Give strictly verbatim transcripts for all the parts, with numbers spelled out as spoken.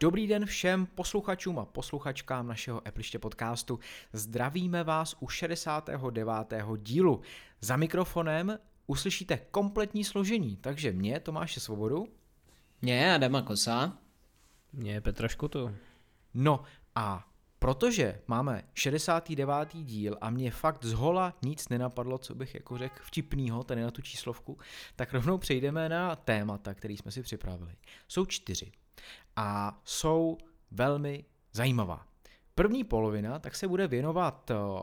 Dobrý den všem posluchačům a posluchačkám našeho Epliště podcastu. Zdravíme vás u šedesáté deváté dílu. Za mikrofonem uslyšíte kompletní složení, takže mě, Tomáše Svobodu. Mě, Adama Kosa. Mě, Petra Škutu. No a protože máme šedesátý devátý díl a mě fakt zhola nic nenapadlo, co bych jako řekl vtipnýho, tady na tu číslovku, tak rovnou přejdeme na témata, který jsme si připravili. Jsou čtyři a jsou velmi zajímavá. První polovina tak se bude věnovat uh,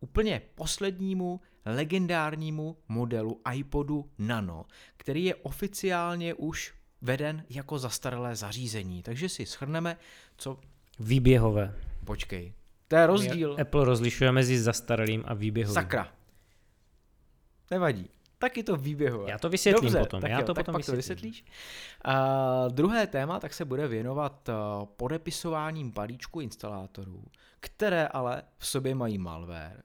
úplně poslednímu legendárnímu modelu iPodu Nano, který je oficiálně už veden jako zastaralé zařízení. Takže si shrneme, co... Výběhové. Počkej, to je rozdíl. Apple rozlišuje mezi zastaralým a výběhovým. Sakra. Nevadí. Tak je to výběhové. Já to vysvětlím. Dobře, potom. Tak Já jo, to tak potom pak vysvětlím. To vysvětlíš. Uh, druhé téma tak se bude věnovat uh, podepisováním balíčku instalátorů, které ale v sobě mají malware.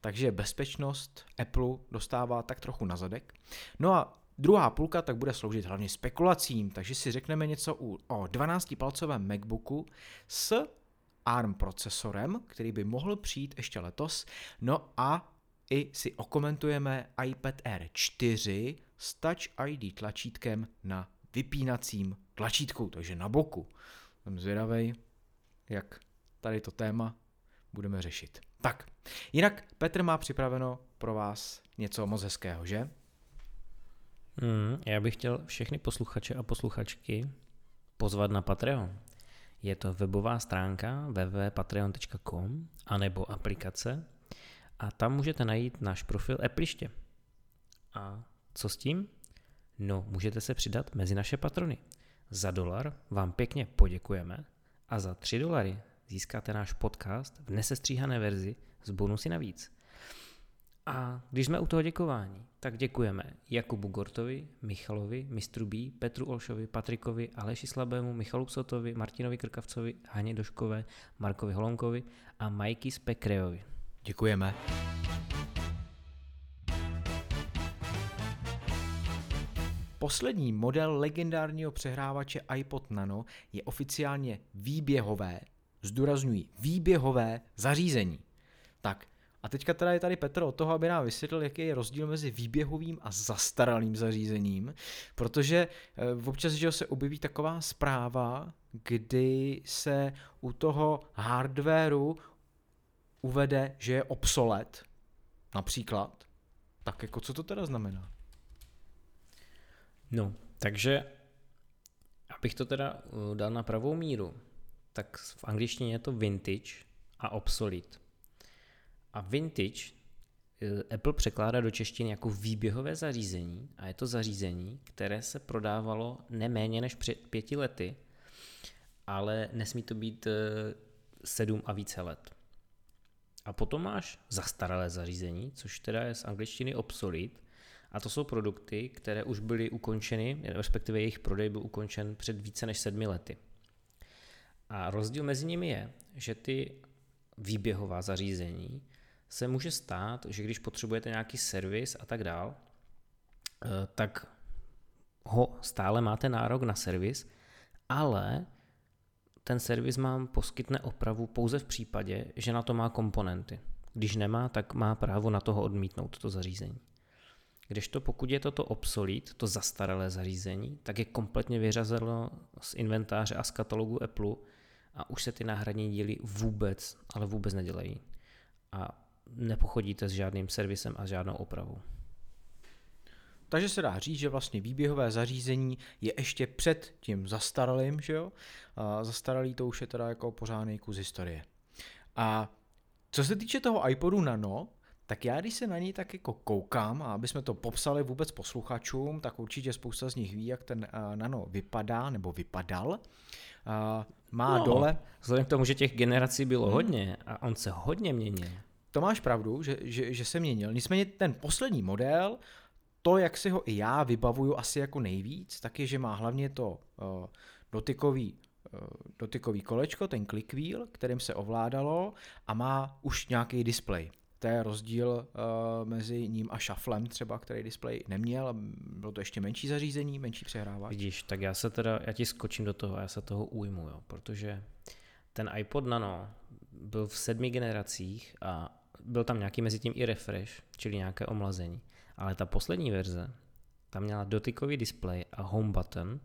Takže bezpečnost Apple dostává tak trochu na zadek. No a druhá půlka tak bude sloužit hlavně spekulacím, takže si řekneme něco u, o dvanáctipalcovém MacBooku s ARM procesorem, který by mohl přijít ještě letos, no a i si okomentujeme iPad Air čtyři s Touch I D tlačítkem na vypínacím tlačítku, takže na boku. Jsem zvědavej, jak tady to téma budeme řešit. Tak, jinak Petr má připraveno pro vás něco moc hezkého, že? Mm, já bych chtěl všechny posluchače a posluchačky pozvat na Patreon. Je to webová stránka w w w tečka patreon tečka com anebo aplikace a tam můžete najít náš profil Epliště. A co s tím? No, můžete se přidat mezi naše patrony. Za dolar vám pěkně poděkujeme a za tři dolary získáte náš podcast v nesestříhané verzi s bonusy navíc. A když jsme u toho děkování, tak děkujeme Jakubu Gortovi, Michalovi, Mistrubí, Petru Olšovi, Patrikovi, Aleši Slabému, Michalu Psotovi, Martinovi Krkavcovi, Haně Doškové, Markovi Holonkovi a Majky Spekrejovi. Děkujeme. Poslední model legendárního přehrávače iPod Nano je oficiálně výběhové, zdůrazňuji výběhové zařízení. Tak, a teďka teda je tady Petr od toho, aby nám vysvětlil, jaký je rozdíl mezi výběhovým a zastaralým zařízením, protože občas že se objeví taková zpráva, kdy se u toho hardwaru uvede, že je obsolet, například. Tak jako co to teda znamená? No, takže abych to teda dal na pravou míru, tak v angličtině je to vintage a obsolete. A vintage Apple překládá do češtiny jako výběhové zařízení a je to zařízení, které se prodávalo neméně než před pěti lety, ale nesmí to být sedm a více let. A potom máš zastaralé zařízení, což teda je z angličtiny obsolete, a to jsou produkty, které už byly ukončeny, respektive jejich prodej byl ukončen před více než sedmi lety. A rozdíl mezi nimi je, že ty výběhová zařízení se může stát, že když potřebujete nějaký servis a tak dál, tak ho stále máte nárok na servis, ale ten servis vám poskytne opravu pouze v případě, že na to má komponenty. Když nemá, tak má právo na toho odmítnout to zařízení. Kdežto pokud je toto obsolete, to zastaralé zařízení, tak je kompletně vyřazeno z inventáře a z katalogu Apple a už se ty náhradní díly vůbec, ale vůbec nedělají. A nepochodíte s žádným servisem a žádnou opravou. Takže se dá říct, že vlastně výběhové zařízení je ještě před tím zastaralým, že jo? A zastaralý to už je teda jako pořádný kus historie. A co se týče toho iPodu Nano, tak já když se na něj tak jako koukám, a aby jsme to popsali vůbec posluchačům, tak určitě spousta z nich ví, jak ten uh, Nano vypadá nebo vypadal. Uh, má no, dole... Vzhledem k tomu, že těch generací bylo hmm. hodně a on se hodně měnil. To máš pravdu, že, že, že se měnil. Nicméně ten poslední model, to, jak si ho i já vybavuju asi jako nejvíc, tak je, že má hlavně to uh, dotykový, uh, dotykový kolečko, ten click wheel, kterým se ovládalo a má už nějaký displej. To je rozdíl uh, mezi ním a Shufflem třeba, který display neměl, a bylo to ještě menší zařízení, menší přehrávač. Vidíš, tak já se teda, já ti skočím do toho a já se toho ujmu, jo, protože ten iPod Nano byl v sedmi generacích a byl tam nějaký mezi tím i refresh, čili nějaké omlazení, ale ta poslední verze, tam měla dotykový display a home button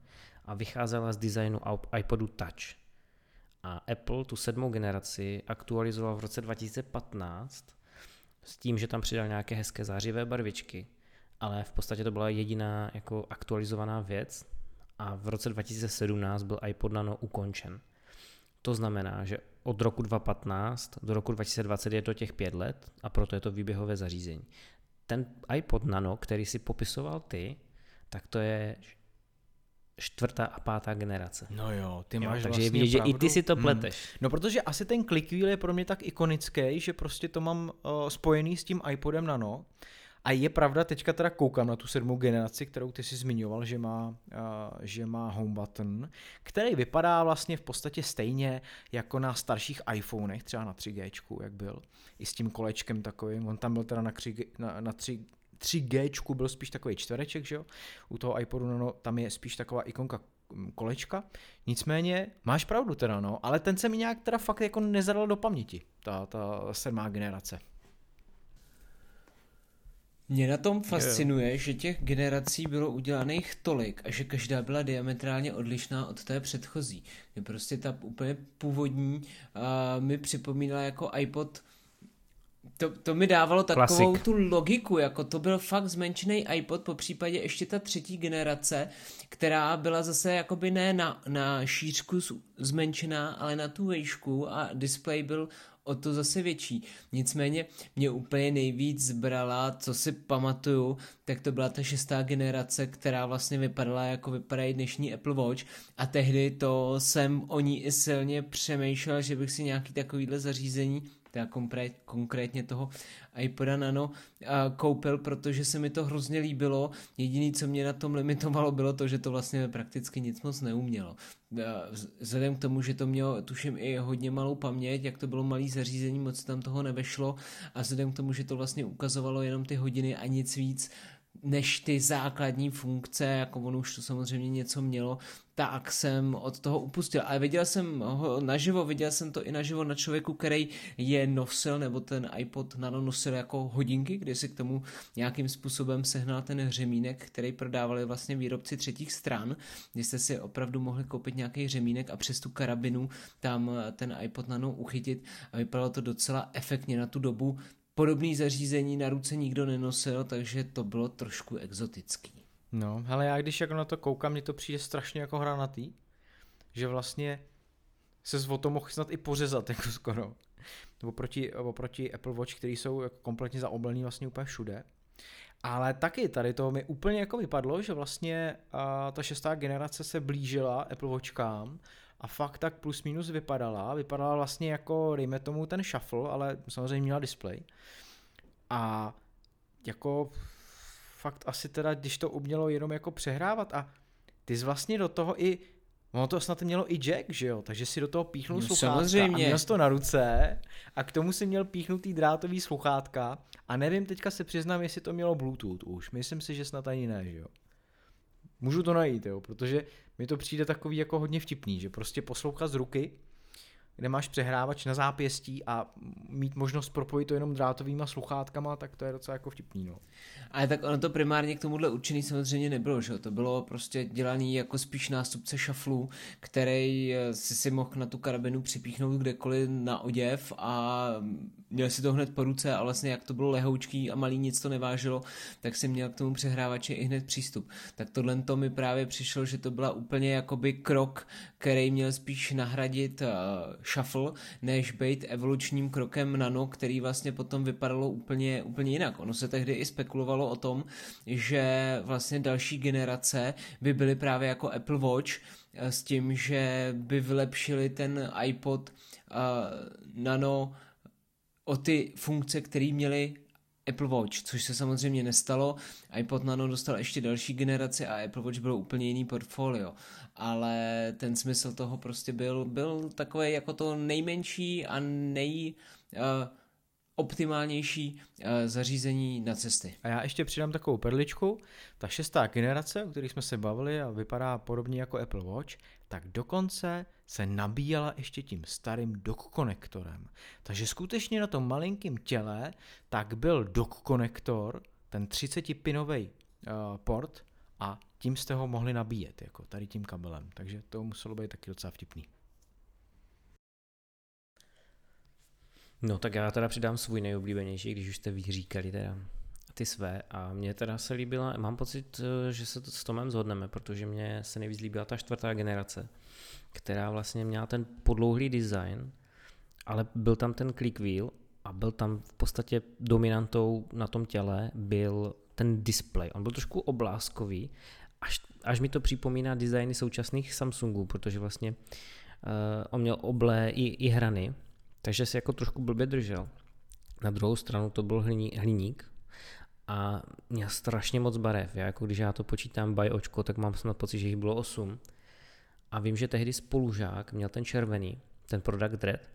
a vycházela z designu iPodu Touch. A Apple tu sedmou generaci aktualizoval v roce dva tisíce patnáct s tím, že tam přidal nějaké hezké zářivé barvičky, ale v podstatě to byla jediná jako aktualizovaná věc a v roce dva tisíce sedmnáct byl iPod Nano ukončen. To znamená, že od roku dva tisíce patnáct do roku dva tisíce dvacet je to těch pět let a proto je to výběhové zařízení. Ten iPod Nano, který si popisoval ty, tak to je čtvrtá a pátá generace. No jo, ty jo, máš takže vlastně Takže i ty si to pleteš. Hmm. No protože asi ten click wheel je pro mě tak ikonický, že prostě to mám uh, spojený s tím iPodem Nano. A je pravda, teďka teda koukám na tu sedmou generaci, kterou ty jsi zmiňoval, že má, uh, že má home button, který vypadá vlastně v podstatě stejně jako na starších iPhonech, třeba na tři G, jak byl. I s tím kolečkem takovým, on tam byl teda na, tři G, na, na tři G byl spíš takový čtvereček, že jo? U toho iPodu Nano tam je spíš taková ikonka kolečka. Nicméně, máš pravdu teda, no, ale ten se mi nějak teda fakt jako nezadal do paměti, ta, ta sedmá generace. Mě na tom fascinuje, yeah. že těch generací bylo udělaných tolik a že každá byla diametrálně odlišná od té předchozí. Mě prostě ta úplně původní uh, mi připomínala jako iPod. To, to mi dávalo takovou Klasik. tu logiku, jako to byl fakt zmenšený iPod, po případě ještě ta třetí generace, která byla zase jakoby ne na, na šířku zmenšená, ale na tu vejšku a display byl o to zase větší. Nicméně mě úplně nejvíc zbrala, co si pamatuju, tak to byla ta šestá generace, která vlastně vypadala jako vypadají dnešní Apple Watch a tehdy to jsem o ní i silně přemýšlel, že bych si nějaký takovýhle zařízení, teda konkrétně toho iPoda Nano, koupil, protože se mi to hrozně líbilo. Jediné, co mě na tom limitovalo, bylo to, že to vlastně prakticky nic moc neumělo. Vzhledem k tomu, že to mělo, tuším, i hodně malou paměť, jak to bylo malý zařízení, moc tam toho nevešlo a vzhledem k tomu, že to vlastně ukazovalo jenom ty hodiny a nic víc, než ty základní funkce, jako on už to samozřejmě něco mělo, tak jsem od toho upustil. Ale viděl jsem ho naživo, viděl jsem to i naživo na člověku, který je nosil, nebo ten iPod Nano nosil jako hodinky, kdy si k tomu nějakým způsobem sehnal ten hřemínek, který prodávali vlastně výrobci třetích stran, kdy jste si opravdu mohli koupit nějaký hřemínek a přes tu karabinu tam ten iPod Nano uchytit a vypadalo to docela efektně na tu dobu. Podobné zařízení na ruce nikdo nenosil, takže to bylo trošku exotický. No, hele, já když jako na to koukám, mně to přijde strašně jako hranatý, že vlastně se o to mohl snad i pořezat, jako skoro. Oproti, oproti Apple Watch, který jsou jako kompletně zaoblený vlastně úplně všude. Ale taky tady to mi úplně jako vypadlo, že vlastně a, ta šestá generace se blížila Apple Watchkám, a fakt tak plus minus vypadala, vypadala vlastně jako, dejme tomu, ten Shuffle, ale samozřejmě měla display. A jako fakt asi teda, když to umělo jenom jako přehrávat a ty jsi vlastně do toho i, ono to snad mělo i jack, že jo, takže si do toho píchnul no, sluchátka a měl jsi to na ruce a k tomu si měl píchnutý drátový sluchátka a nevím, teďka se přiznám, jestli to mělo Bluetooth už, myslím si, že snad ani ne, že jo. Můžu to najít, jo, protože mi to přijde takový jako hodně vtipný, že prostě poslouchat z ruky, kde máš přehrávač na zápěstí a mít možnost propojit to jenom drátovýma sluchátkama, tak to je docela jako vtipný, no. Ale tak ono to primárně k tomuhle určený samozřejmě nebylo, že jo, to bylo prostě dělaný jako spíš nástupce šaflu, který si si mohl na tu karabinu připíchnout kdekoliv na oděv a měl si to hned po ruce a vlastně jak to bylo lehoučký a malý, nic to nevážilo, tak si měl k tomu přehrávači i hned přístup. Tak tohle to mi právě přišlo, že to byla úplně jakoby krok, který měl spíš nahradit Shuffle, než být evolučním krokem Nano, který vlastně potom vypadalo úplně, úplně jinak. Ono se tehdy i spekulovalo o tom, že vlastně další generace by byly právě jako Apple Watch s tím, že by vylepšili ten iPod uh, Nano o ty funkce, které měly Apple Watch, což se samozřejmě nestalo. iPod Nano dostal ještě další generaci a Apple Watch bylo úplně jiný portfolio. Ale ten smysl toho prostě byl, byl takový jako to nejmenší a nej... Uh, optimálnější zařízení na cesty. A já ještě přidám takovou perličku. Ta šestá generace, o které jsme se bavili a vypadá podobně jako Apple Watch, tak dokonce se nabíjela ještě tím starým dock konektorem. Takže skutečně na tom malinkém těle tak byl dock konektor, ten třicetipinový uh, port, a tím jste ho mohli nabíjet, jako tady tím kabelem. Takže to muselo být taky docela vtipný. No tak já teda přidám svůj nejoblíbenější, když už jste vyříkali teda ty své, a mě teda se líbila, mám pocit, že se to s Tomem zhodneme, protože mě se nejvíc líbila ta čtvrtá generace, která vlastně měla ten podlouhlý design, ale byl tam ten click wheel a byl tam v podstatě dominantou na tom těle byl ten display. On byl trošku obláskový, až, až mi to připomíná designy současných Samsungů, protože vlastně uh, on měl oblé i, i hrany, takže se jako trošku blbě držel. Na druhou stranu to byl hliník a měl strašně moc barev. Já jako když já to počítám by očko, tak mám snad pocit, že jich bylo osm. A vím, že tehdy spolužák měl ten červený, ten product red.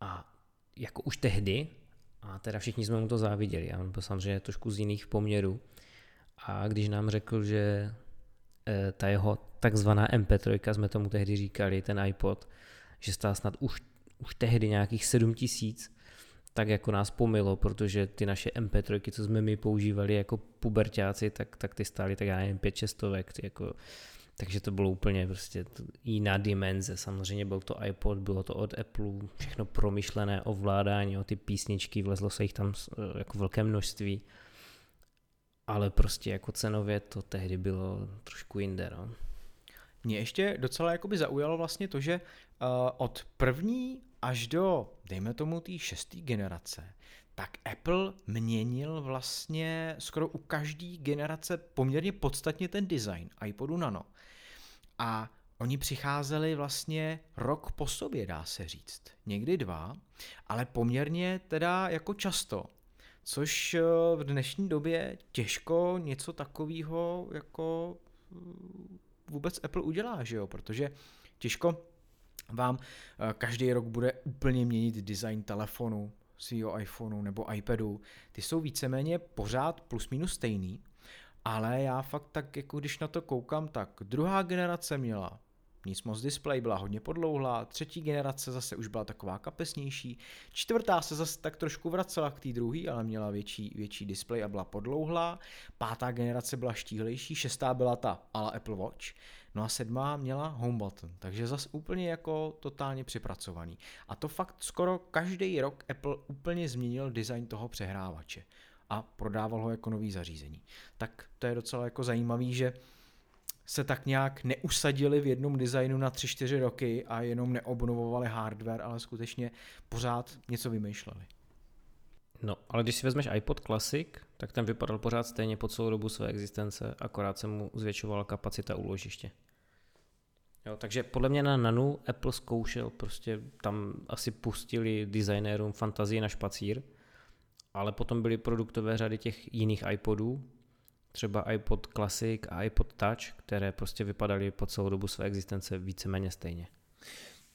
A jako už tehdy, a teda všichni jsme mu to záviděli. A on byl samozřejmě trošku z jiných poměrů. A když nám řekl, že ta jeho takzvaná em pé tři, jsme tomu tehdy říkali, ten iPod, že stál snad už už tehdy nějakých sedm tisíc, tak jako nás pomylo, protože ty naše em pé tři, co jsme my používali jako puberťáci, tak, tak ty stály tak já nevím pět šest stovek, jako, takže to bylo úplně prostě jiná dimenze. Samozřejmě byl to iPod, bylo to od Apple, všechno promyšlené ovládání, jo, ty písničky, vlezlo se jich tam jako velké množství, ale prostě jako cenově to tehdy bylo trošku jinde, no. Mě ještě docela jakoby zaujalo vlastně to, že uh, od první až do, dejme tomu, té šesté generace, tak Apple měnil vlastně skoro u každé generace poměrně podstatně ten design iPodu Nano. A oni přicházeli vlastně rok po sobě, dá se říct. Někdy dva, ale poměrně teda jako často. Což v dnešní době těžko něco takového jako vůbec Apple udělá, že jo, protože těžko vám každý rok bude úplně měnit design telefonu, svýho iPhoneu nebo iPadu. Ty jsou víceméně pořád plus minus stejný, ale já fakt tak, jako když na to koukám, tak druhá generace měla nic moc display, byla hodně podlouhlá, třetí generace zase už byla taková kapesnější, čtvrtá se zase tak trošku vracela k té druhé, ale měla větší, větší display a byla podlouhlá, pátá generace byla štíhlejší, šestá byla ta ala Apple Watch, no a sedmá měla home button, takže zase úplně jako totálně přepracovaný. A to fakt skoro každý rok Apple úplně změnil design toho přehrávače a prodával ho jako nový zařízení. Tak to je docela jako zajímavý, že se tak nějak neusadili v jednom designu na tři čtyři roky a jenom neobnovovali hardware, ale skutečně pořád něco vymýšleli. No, ale když si vezmeš iPod Classic, tak ten vypadal pořád stejně po celou dobu své existence, akorát se mu zvětšovala kapacita úložiště. Jo, takže podle mě na Nanu Apple zkoušel, prostě tam asi pustili designérům fantazii na špacír, ale potom byly produktové řady těch jiných iPodů, třeba iPod Classic a iPod Touch, které prostě vypadaly po celou dobu své existence víceméně stejně.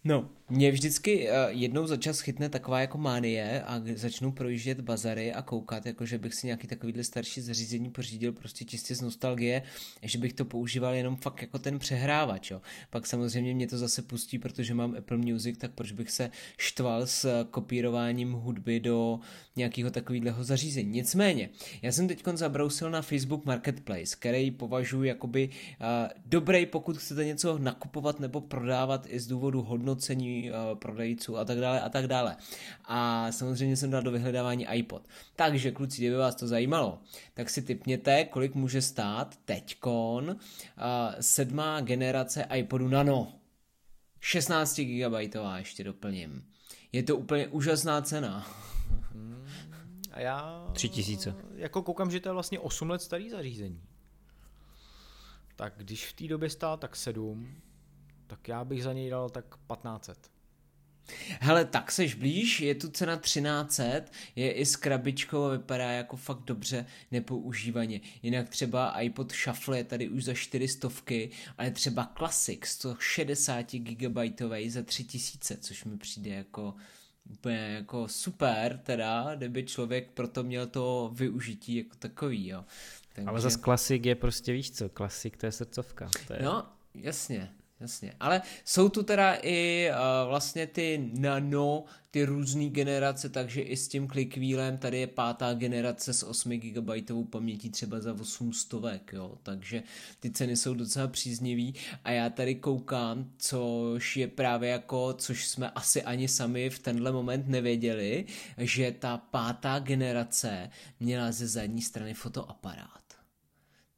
No, mě vždycky jednou za čas chytne taková jako mánie a začnu projíždět bazary a koukat, jakože bych si nějaký takovýhle starší zařízení pořídil prostě čistě z nostalgie, že bych to používal jenom fakt jako ten přehrávač, jo. Pak samozřejmě mě to zase pustí, protože mám Apple Music, tak proč bych se štval s kopírováním hudby do nějakého takového zařízení. Nicméně, já jsem teďkon zabrousil na Facebook Marketplace, který považuji jakoby uh, dobrý, pokud chcete něco nakupovat nebo prodávat i z důvodu hodnoty, cení uh, prodejců a tak dále a tak dále. A samozřejmě jsem dal do vyhledávání iPod. Takže kluci, kdyby vás to zajímalo, tak si tipněte, kolik může stát teďkon uh, sedmá generace iPodu Nano. šestnáct gigabajtů ještě doplním. Je to úplně úžasná cena. A já tři tisíce. Jako koukám, že to je vlastně osm let starý zařízení. Tak když v té době stál tak sedm, tak já bych za něj dal tak patnáct set. Hele, tak seš blíž, je tu cena třináct set, je i s krabičkou a vypadá jako fakt dobře nepoužívaně. Jinak třeba iPod Shuffle je tady už za čtyři stovky, ale třeba Classic sto šedesát gigabajtový za tři tisíce, což mi přijde jako úplně jako super teda, kdyby člověk proto měl to využití jako takový, jo. Takže... Ale zase klasik je prostě, víš co, klasik to je srdcovka. To je... No, jasně, jasně. Ale jsou tu teda i uh, vlastně ty nano, ty různý generace, takže i s tím klikvílem tady je pátá generace s osmi gigabajtovou pamětí třeba za osm stovek, jo, takže ty ceny jsou docela příznivý a já tady koukám, což je právě jako, což jsme asi ani sami v tenhle moment nevěděli, že ta pátá generace měla ze zadní strany fotoaparát.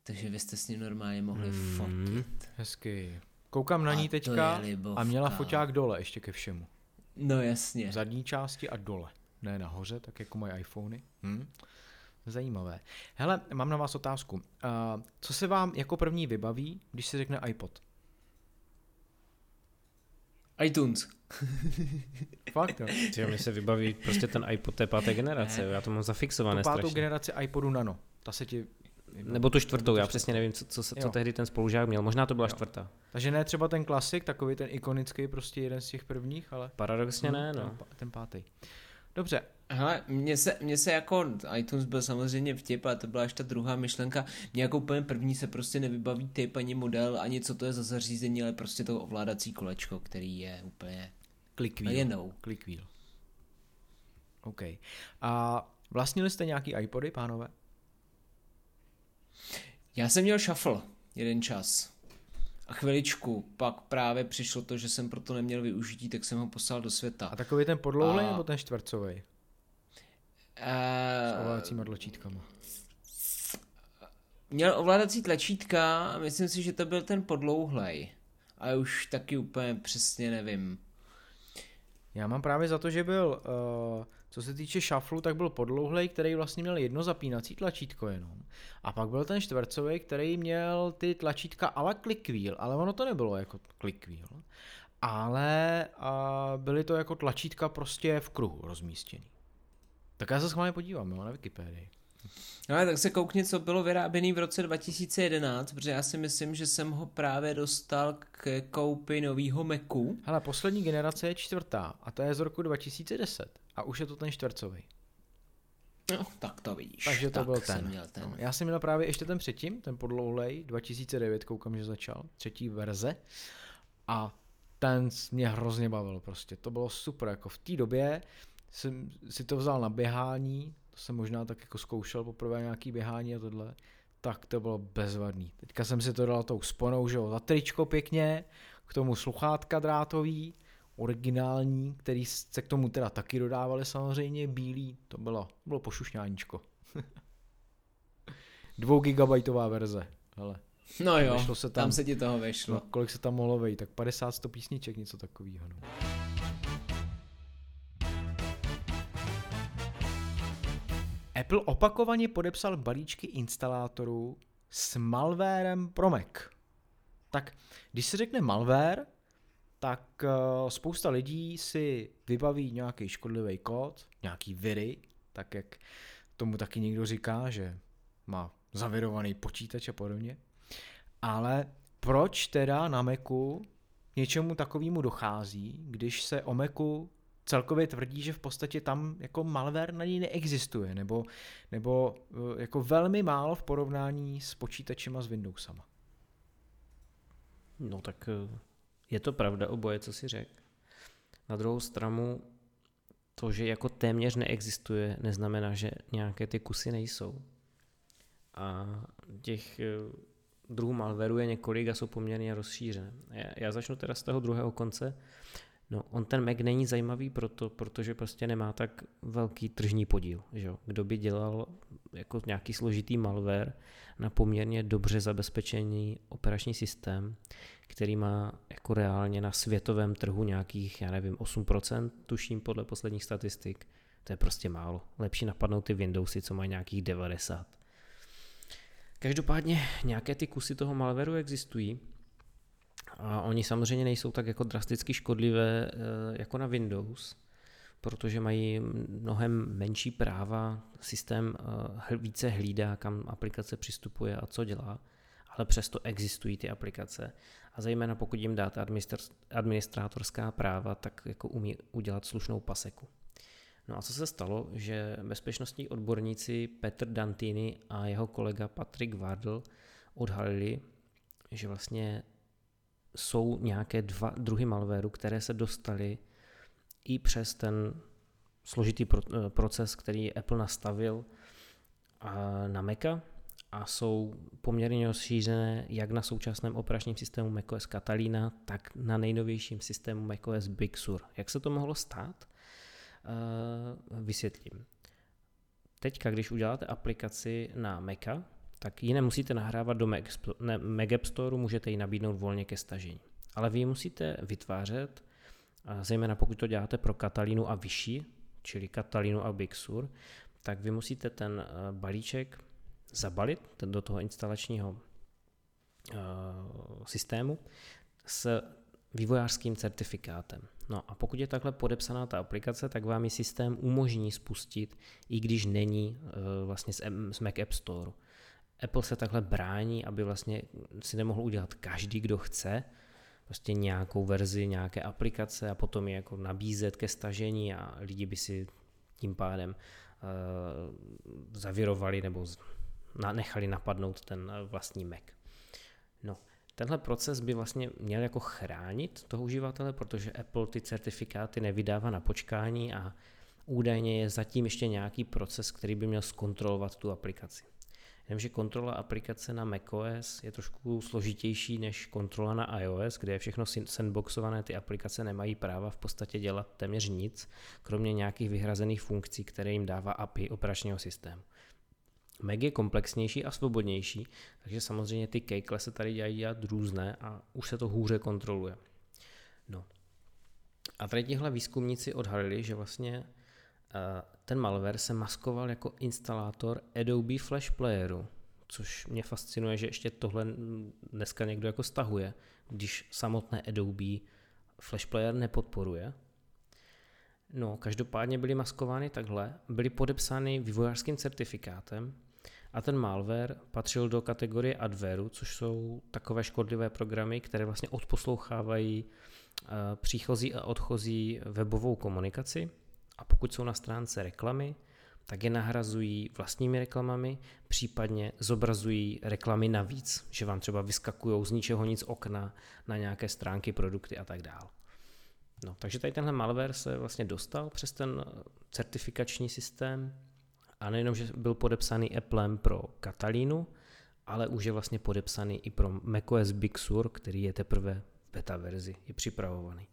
Takže vy jste s ním normálně mohli hmm, fotit. Hezky. Koukám na a ní teďka a měla foťák dole ještě ke všemu. No jasně. V zadní části a dole. Ne nahoře, tak jako moje iPhony. Hm? Zajímavé. Hele, mám na vás otázku. Uh, co se vám jako první vybaví, když se řekne iPod? iTunes. Fakt, jo. Třeba mě se vybaví prostě ten iPod té páté generace. Já to mám zafixované strašně. Tu pátou generaci iPodu Nano. Ta se ti... Nebo tu čtvrtou, já přesně nevím, co, co, co tehdy ten spolužák měl, možná to byla jo. čtvrtá. Takže ne třeba ten klasik, takový ten ikonický, prostě jeden z těch prvních, ale... Paradoxně hmm, ne, no. Ten pátý. Dobře. Hele, mně se, mně se jako, iTunes byl samozřejmě vtip, ale to byla až ta druhá myšlenka, nějakou úplně první se prostě nevybaví typ, ani model, ani co to je za zařízení, ale prostě to ovládací kolečko, který je úplně... Klikvíl. Klikvíl. OK. A vlastnili jste nějaký iPody, pánové? Já jsem měl shuffle jeden čas a chviličku, pak právě přišlo to, že jsem proto neměl využití, tak jsem ho poslal do světa. A takový ten podlouhlý a... nebo ten čtvercový? A... S ovládacíma tlačítkama. Měl ovládací tlačítka a myslím si, že to byl ten podlouhlej, ale už taky úplně přesně nevím. Já mám právě za to, že byl, uh, co se týče šaflu, tak byl podlouhlej, který vlastně měl jedno zapínací tlačítko jenom. A pak byl ten čtvercový, který měl ty tlačítka ala klikvíl, ale ono to nebylo jako klikvíl. Ale uh, byly to jako tlačítka prostě v kruhu rozmístěný. Tak já se schválně podívám, jo, na Wikipedii. No tak se koukni, co bylo vyráběný v roce dva tisíce jedenáct, protože já si myslím, že jsem ho právě dostal k koupi novýho Macu. Hele, poslední generace je čtvrtá a ta je z roku dva tisíce deset a už je to ten čtvercový. No, tak to vidíš. Takže to tak byl ten. Měl ten. No, já jsem měl právě ještě ten předtím, ten podlouhlej, dva tisíce devět, koukám, že začal, třetí verze a ten mě hrozně bavil prostě, to bylo super, jako v té době jsem si to vzal na běhání, to jsem možná tak jako zkoušel poprvé nějaký běhání a tohle, tak to bylo bezvadný. Teďka jsem si to dal tou sponou, že jo, za tričko pěkně, k tomu sluchátka drátový, originální, který se k tomu teda taky dodávali samozřejmě, bílý, to bylo, bylo pošušňáníčko. Dvou gigabajtová verze, hele. No jo, vešlo se tam, tam se ti toho vešlo. No, kolik se tam mohlo vejít, tak padesát sto písniček, něco takovýho. No. Apple opakovaně podepsal balíčky instalátorů s malwarem pro Mac. Tak když se řekne malware, tak uh, spousta lidí si vybaví nějaký škodlivý kód, nějaký viry, tak jak tomu taky někdo říká, že má zavirovaný počítač a podobně. Ale proč teda na Macu něčemu takovému dochází, když se o Macu celkově tvrdí, že v podstatě tam jako malware na ní neexistuje, nebo, nebo jako velmi málo v porovnání s počítačima s Windowsama. No tak je to pravda oboje, co si řekl. Na druhou stranu to, že jako téměř neexistuje, neznamená, že nějaké ty kusy nejsou. A těch druhů malwareu je několik a jsou poměrně rozšířené. Já začnu teda z toho druhého konce. No, on ten Mac není zajímavý proto, protože prostě nemá tak velký tržní podíl, že jo? Kdo by dělal jako nějaký složitý malware na poměrně dobře zabezpečený operační systém, který má jako reálně na světovém trhu nějakých, já nevím, osm procent, tuším podle posledních statistik, to je prostě málo. Lepší napadnou ty Windowsy, co mají nějakých devadesát. Každopádně nějaké ty kusy toho malwareu existují, a oni samozřejmě nejsou tak jako drasticky škodlivé jako na Windows, protože mají mnohem menší práva, systém více hlídá, kam aplikace přistupuje a co dělá, ale přesto existují ty aplikace. A zejména pokud jim dáte administrátorská práva, tak jako umí udělat slušnou paseku. No a co se stalo, že bezpečnostní odborníci Petr Dantini a jeho kolega Patrick Wardle odhalili, že vlastně jsou nějaké dva druhy malwareu, které se dostaly i přes ten složitý proces, který Apple nastavil na Maca, a jsou poměrně rozšířené jak na současném operačním systému macOS Catalina, tak na nejnovějším systému macOS Big Sur. Jak se to mohlo stát? Vysvětlím. Teďka, když uděláte aplikaci na Maca, tak ji nemusíte nahrávat do Mac App Store, můžete ji nabídnout volně ke stažení. Ale vy ji musíte vytvářet, zejména pokud to děláte pro Catalinu a vyšší, čili Catalinu a Big Sur, tak vy musíte ten balíček zabalit do toho instalačního systému s vývojářským certifikátem. No a pokud je takhle podepsaná ta aplikace, tak vám ji systém umožní spustit, i když není vlastně z Mac App Store. Apple se takhle brání, aby vlastně si nemohl udělat každý, kdo chce, prostě nějakou verzi, nějaké aplikace a potom je jako nabízet ke stažení a lidi by si tím pádem uh, zavirovali nebo nechali napadnout ten vlastní Mac. No, tenhle proces by vlastně měl jako chránit toho uživatele, protože Apple ty certifikáty nevydává na počkání a údajně je zatím ještě nějaký proces, který by měl zkontrolovat tu aplikaci. Jenomže kontrola aplikace na macOS je trošku složitější než kontrola na iOS, kde je všechno sandboxované, ty aplikace nemají práva v podstatě dělat téměř nic, kromě nějakých vyhrazených funkcí, které jim dává A P I operačního systému. Mac je komplexnější a svobodnější, takže samozřejmě ty kejkle se tady dělají dělat různé a už se to hůře kontroluje. No. A tady tihle výzkumníci odhalili, že vlastně ten malware se maskoval jako instalátor Adobe Flash Playeru, což mě fascinuje, že ještě tohle dneska někdo jako stahuje, když samotné Adobe Flash Player nepodporuje. No, každopádně byly maskovány takhle, byly podepsány vývojářským certifikátem a ten malware patřil do kategorie adwareu, což jsou takové škodlivé programy, které vlastně odposlouchávají příchozí a odchozí webovou komunikaci. A pokud jsou na stránce reklamy, tak je nahrazují vlastními reklamami, případně zobrazují reklamy navíc, že vám třeba vyskakují z ničeho nic okna na nějaké stránky, produkty a tak dále. No, takže tady tenhle malware se vlastně dostal přes ten certifikační systém a nejenom, že byl podepsaný Applem pro Catalinu, ale už je vlastně podepsaný i pro macOS Big Sur, který je teprve v beta verzi, je připravovaný.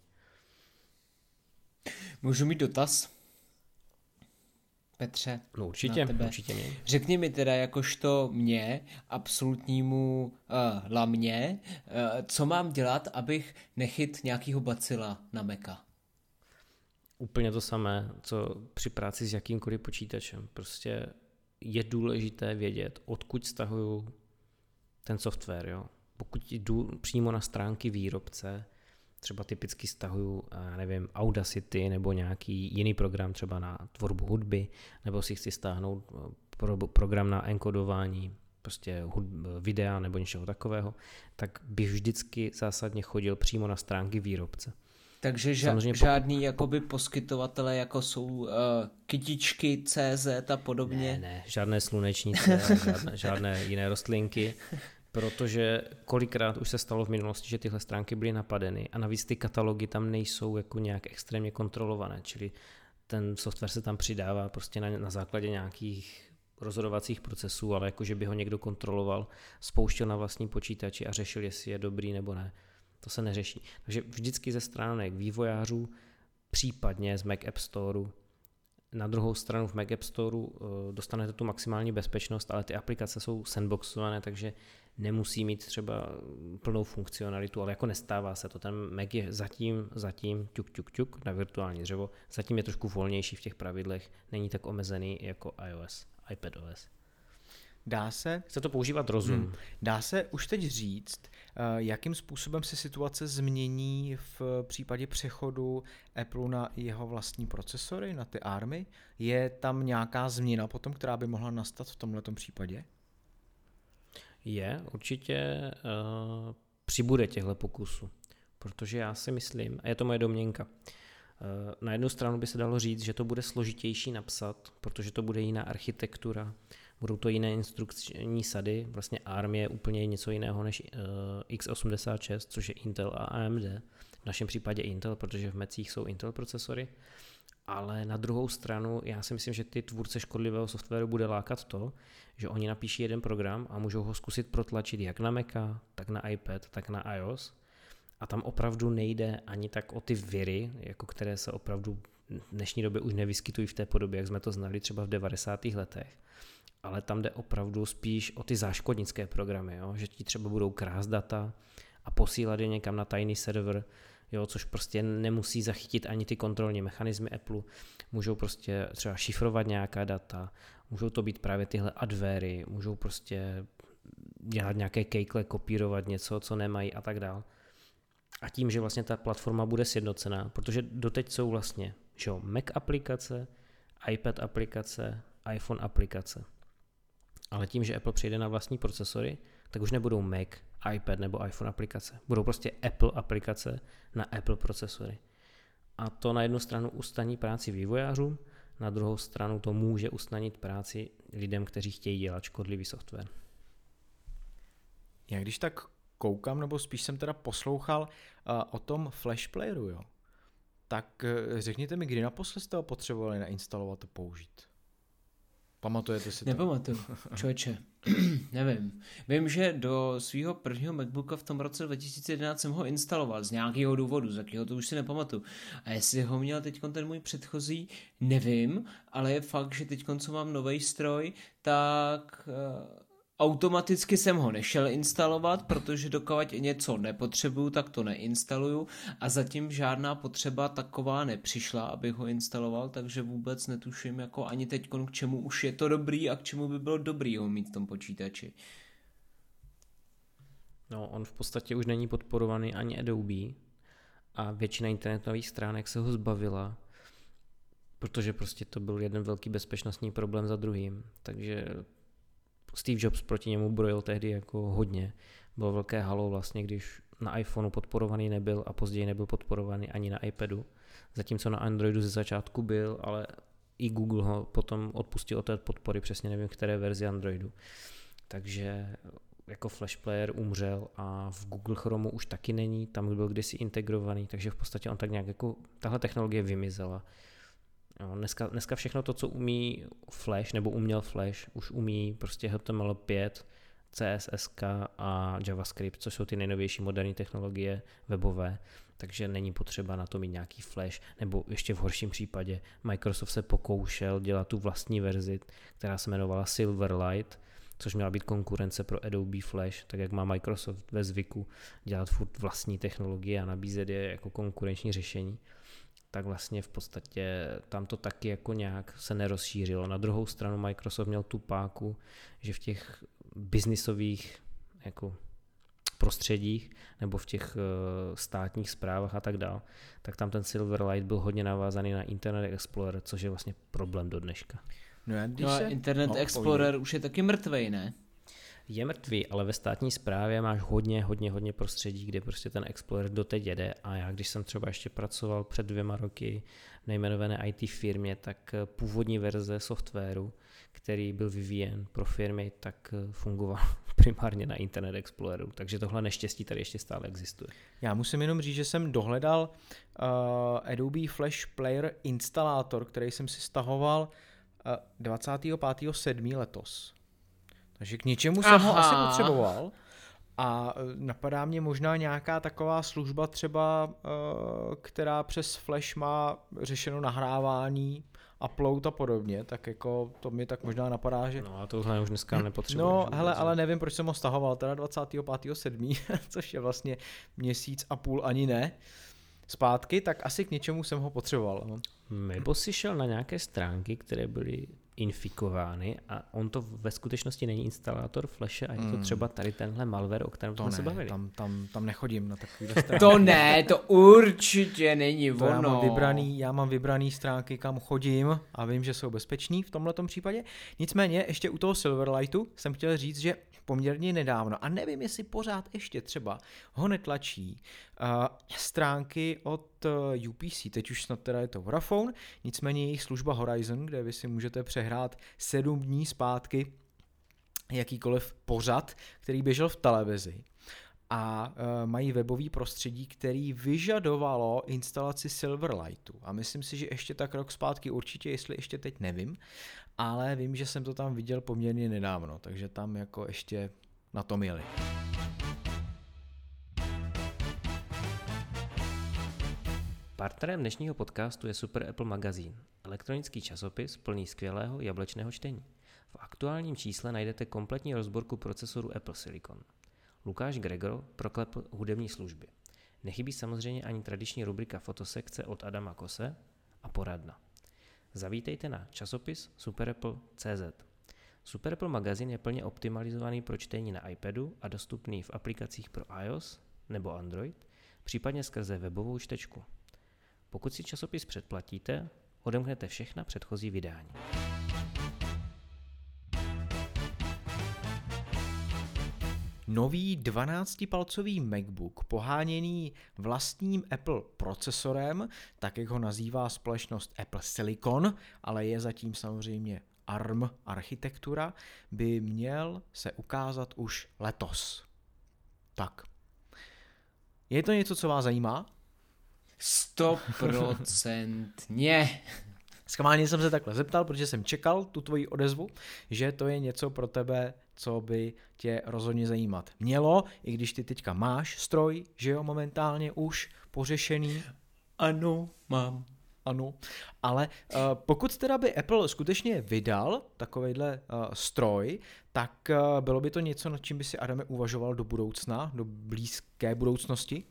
Můžu mít dotaz? Petře, no určitě, na tebe. Určitě mě. Řekni mi teda jakožto mě, absolutnímu uh, lamě, uh, co mám dělat, abych nechyt nějakýho bacila na Maca? Úplně to samé, co při práci s jakýmkoliv počítačem. Prostě je důležité vědět, odkud stahuju ten software. Jo? Pokud jdu přímo na stránky výrobce, třeba typicky stahuju, nevím, Audacity nebo nějaký jiný program třeba na tvorbu hudby, nebo si chci stáhnout pro, program na enkodování prostě hudb, videa nebo něčeho takového, tak bych vždycky zásadně chodil přímo na stránky výrobce. Takže ža- žádný po... jakoby poskytovatele, jako jsou uh, kytičky, C Z a podobně? Ne, ne, žádné slunečnice, žádné, žádné jiné rostlinky. Protože kolikrát už se stalo v minulosti, že tyhle stránky byly napadeny a navíc ty katalogy tam nejsou jako nějak extrémně kontrolované, čili ten software se tam přidává prostě na, na základě nějakých rozhodovacích procesů, ale jakože by ho někdo kontroloval, spouštěl na vlastní počítači a řešil, jestli je dobrý nebo ne. To se neřeší. Takže vždycky ze stránek vývojářů, případně z Mac App Store. Na druhou stranu v Mac App Store dostanete tu maximální bezpečnost, ale ty aplikace jsou sandboxované, takže nemusí mít třeba plnou funkcionalitu, ale jako nestává se to. Ten Mac je zatím, zatím, ťuk, ťuk, ťuk na virtuální dřevo, zatím je trošku volnější v těch pravidlech, není tak omezený jako iOS, iPadOS. Dá se... Chce to používat rozum. Hmm. Dá se už teď říct, jakým způsobem se situace změní v případě přechodu Apple na jeho vlastní procesory, na ty ARMy? Je tam nějaká změna potom, která by mohla nastat v tomhletom případě? Je, určitě uh, přibude těchto pokusů, protože já si myslím, a je to moje domněnka, Na jednu stranu by se dalo říct, že to bude složitější napsat, protože to bude jiná architektura, budou to jiné instrukční sady, vlastně A R M je úplně něco jiného než x osmdesát šest, což je Intel a A M D, v našem případě Intel, protože v Macích jsou Intel procesory, ale na druhou stranu já si myslím, že ty tvůrce škodlivého softwaru bude lákat to, že oni napíší jeden program a můžou ho zkusit protlačit jak na Maca, tak na iPad, tak na iOS. A tam opravdu nejde ani tak o ty viry, jako které se opravdu v dnešní době už nevyskytují v té podobě, jak jsme to znali třeba v devadesátých letech. Ale tam jde opravdu spíš o ty záškodnické programy, jo? Že ti třeba budou krást data a posílat je někam na tajný server, jo? Což prostě nemusí zachytit ani ty kontrolní mechanismy Apple. Můžou prostě třeba šifrovat nějaká data, můžou to být právě tyhle advery, můžou prostě dělat nějaké kejkle, kopírovat něco, co nemají a tak dál. A tím, že vlastně ta platforma bude sjednocená, protože doteď jsou vlastně že jo, Mac aplikace, iPad aplikace, iPhone aplikace. Ale tím, že Apple přijde na vlastní procesory, tak už nebudou Mac, iPad nebo iPhone aplikace. Budou prostě Apple aplikace na Apple procesory. A to na jednu stranu usnadní práci vývojářům, na druhou stranu to může usnadnit práci lidem, kteří chtějí dělat škodlivý software. Já když tak koukám, nebo spíš jsem teda poslouchal uh, o tom flashplayeru, jo. Tak uh, řekněte mi, kdy naposled jste ho potřebovali nainstalovat a použít? Pamatujete si to? Nepamatuju, člověče. Nevím. Vím, že do svého prvního MacBooka v tom roce dva tisíce jedenáct jsem ho instaloval z nějakého důvodu, z jakého to už si nepamatuju. A jestli ho měl teď ten můj předchozí, nevím, ale je fakt, že teď, co mám nový stroj, tak... Uh, Automaticky jsem ho nešel instalovat, protože dokud něco nepotřebuju, tak to neinstaluju a zatím žádná potřeba taková nepřišla, abych ho instaloval, takže vůbec netuším jako ani teď, k čemu už je to dobrý a k čemu by bylo dobrý ho mít v tom počítači. No, on v podstatě už není podporovaný ani Adobe a většina internetových stránek se ho zbavila, protože prostě to byl jeden velký bezpečnostní problém za druhým, takže... Steve Jobs proti němu brojil tehdy jako hodně. Bylo velké halo vlastně, když na iPhoneu podporovaný nebyl a později nebyl podporovaný ani na iPadu. Zatímco na Androidu ze začátku byl, ale i Google ho potom odpustil od té podpory, přesně nevím, které verzi Androidu. Takže jako Flash Player umřel a v Google Chromu už taky není, tam byl kdysi integrovaný, takže v podstatě on tak nějak jako, tahle technologie vymizela. No, dneska, dneska všechno to, co umí Flash, nebo uměl Flash, už umí prostě H T M L pět, C S S a JavaScript, což jsou ty nejnovější moderní technologie webové, takže není potřeba na to mít nějaký Flash, nebo ještě v horším případě Microsoft se pokoušel dělat tu vlastní verzi, která se jmenovala Silverlight, což měla být konkurence pro Adobe Flash, tak jak má Microsoft ve zvyku dělat furt vlastní technologie a nabízet je jako konkurenční řešení. Tak vlastně v podstatě tam to taky jako nějak se nerozšířilo. Na druhou stranu Microsoft měl tu páku, že v těch biznisových jako prostředích nebo v těch státních zprávách a tak dál, tak tam ten Silverlight byl hodně navázaný na Internet Explorer, což je vlastně problém do dneška. No, no se... Internet no, Explorer pojde. Už je taky mrtvej, ne? Je mrtvý, ale ve státní správě máš hodně, hodně, hodně prostředí, kde prostě ten Explorer doteď jede a já, když jsem třeba ještě pracoval před dvěma roky v nejmenované I T firmě, tak původní verze softwaru, který byl vyvíjen pro firmy, tak fungoval primárně na Internet Exploreru, takže tohle neštěstí tady ještě stále existuje. Já musím jenom říct, že jsem dohledal uh, Adobe Flash Player instalátor, který jsem si stahoval uh, dvacátého pátého července letos. Takže k něčemu jsem Aha. ho asi potřeboval a napadá mě možná nějaká taková služba třeba, která přes Flash má řešeno nahrávání, upload a podobně, tak jako to mi tak možná napadá, že... No a tohle už dneska nepotřebuje. No hele, ale nevím, proč jsem ho stahoval, teda dvacátého pátého července, což je vlastně měsíc a půl ani ne, zpátky, tak asi k něčemu jsem ho potřeboval. Nebo si šel na nějaké stránky, které byly... infikovány a on to ve skutečnosti není instalátor Flashe a je to třeba tady tenhle malware, o kterém to jsme ne, se bavili. Tam, tam, tam nechodím na takovýhle stránky. To ne, to určitě není to ono. Já mám, vybraný, já mám vybraný stránky, kam chodím a vím, že jsou bezpečný v tomhletom případě. Nicméně ještě u toho Silverlightu jsem chtěl říct, že poměrně nedávno a nevím, jestli pořád ještě třeba ho netlačí uh, stránky od uh, U P C, teď už snad teda je to Vodafone, nicméně jejich služba Horizon, kde vy si můžete přehrát sedm dní zpátky jakýkoliv pořad, který běžel v televizi. A e, mají webový prostředí, který vyžadovalo instalaci Silverlightu. A myslím si, že ještě tak rok zpátky určitě, jestli ještě teď nevím, ale vím, že jsem to tam viděl poměrně nedávno, takže tam jako ještě na tom jeli. Partnerem dnešního podcastu je Super Apple Magazín, elektronický časopis plný skvělého jablečného čtení. V aktuálním čísle najdete kompletní rozborku procesoru Apple Silicon. Lukáš Gregor proklepl hudební služby. Nechybí samozřejmě ani tradiční rubrika fotosekce od Adama Kose a poradna. Zavítejte na časopis superapple tečka cz. Super Apple magazín je plně optimalizovaný pro čtení na iPadu a dostupný v aplikacích pro iOS nebo Android, případně skrze webovou čtečku. Pokud si časopis předplatíte, odemknete všechna předchozí vydání. Nový dvanáctipalcový MacBook, poháněný vlastním Apple procesorem, tak jak ho nazývá společnost Apple Silicon, ale je zatím samozřejmě A R M architektura, by měl se ukázat už letos. Tak. Je to něco, co vás zajímá? Stoprocentně. Schválně jsem se takhle zeptal, protože jsem čekal tu tvoji odezvu, že to je něco pro tebe, co by tě rozhodně zajímat mělo, i když ty teďka máš stroj, že jo, momentálně už pořešený. Ano, mám. Ano, ale uh, pokud teda by Apple skutečně vydal takovejhle uh, stroj, tak uh, bylo by to něco, nad čím by si, Adame, uvažoval do budoucna, do blízké budoucnosti?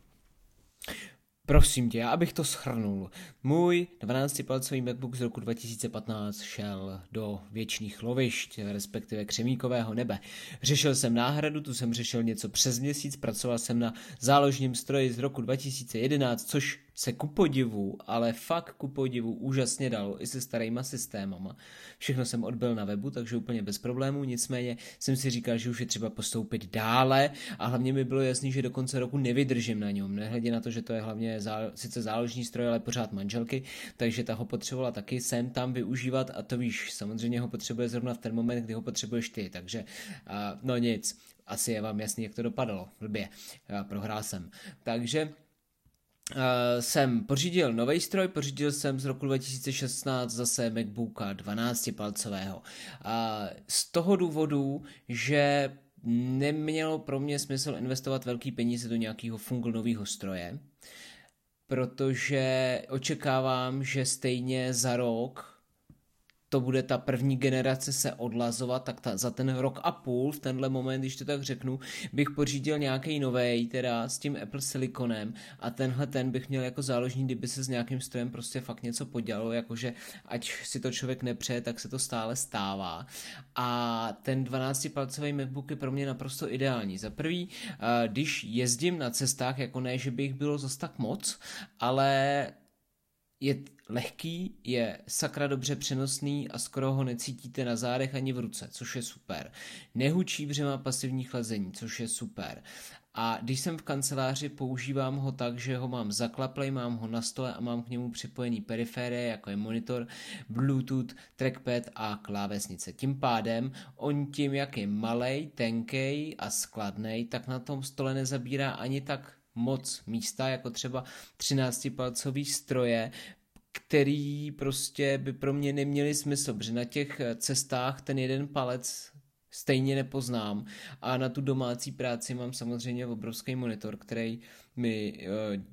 Prosím tě, já abych to shrnul. Můj dvanáctipalcový MacBook z roku dva tisíce patnáct šel do věčných lovišť, respektive křemíkového nebe. Řešil jsem náhradu, tu jsem řešil něco přes měsíc, pracoval jsem na záložním stroji z roku dva tisíce jedenáct, což se ku podivu, ale fakt ku podivu úžasně dalo i se starýma systémama. Všechno jsem odbyl na webu, takže úplně bez problémů, nicméně jsem si říkal, že už je třeba postoupit dále a hlavně mi bylo jasný, že do konce roku nevydržím na něm, nehledě na to, že to je hlavně zá, sice záložní stroj, ale pořád manželky, takže ta ho potřebovala taky sem tam využívat a to víš, samozřejmě ho potřebuje zrovna v ten moment, kdy ho potřebuješ ty, takže uh, no nic, asi je vám jasný, jak to dopadalo, blbě, já prohrál jsem, takže... Uh, jsem pořídil nový stroj, pořídil jsem z roku dva tisíce šestnáct zase MacBooka dvanáctipalcového. Uh, z toho důvodu, že nemělo pro mě smysl investovat velký peníze do nějakého funglnového stroje, protože očekávám, že stejně za rok to bude ta první generace se odlazovat, tak ta, za ten rok a půl, v tenhle moment, když to tak řeknu, bych pořídil nějaký novej, teda s tím Apple Siliconem a tenhle ten bych měl jako záložní, kdyby se s nějakým strojem prostě fakt něco podělalo, jakože ať si to člověk nepřeje, tak se to stále stává. A ten dvanáctipalcový MacBook je pro mě naprosto ideální. Za prvý, když jezdím na cestách, jako ne, že by jich bylo zas tak moc, ale... je lehký, je sakra dobře přenosný a skoro ho necítíte na zádech ani v ruce, což je super. Nehučí, protože má pasivní chlazení, což je super. A když jsem v kanceláři, používám ho tak, že ho mám zaklaplej, mám ho na stole a mám k němu připojený periférie, jako je monitor, Bluetooth, trackpad a klávesnice. Tím pádem on tím, jak je malej, tenkej a skladnej, tak na tom stole nezabírá ani tak moc místa, jako třeba třináctipalcový stroje, který prostě by pro mě neměly smysl, protože na těch cestách ten jeden palec stejně nepoznám a na tu domácí práci mám samozřejmě obrovský monitor, který mi e,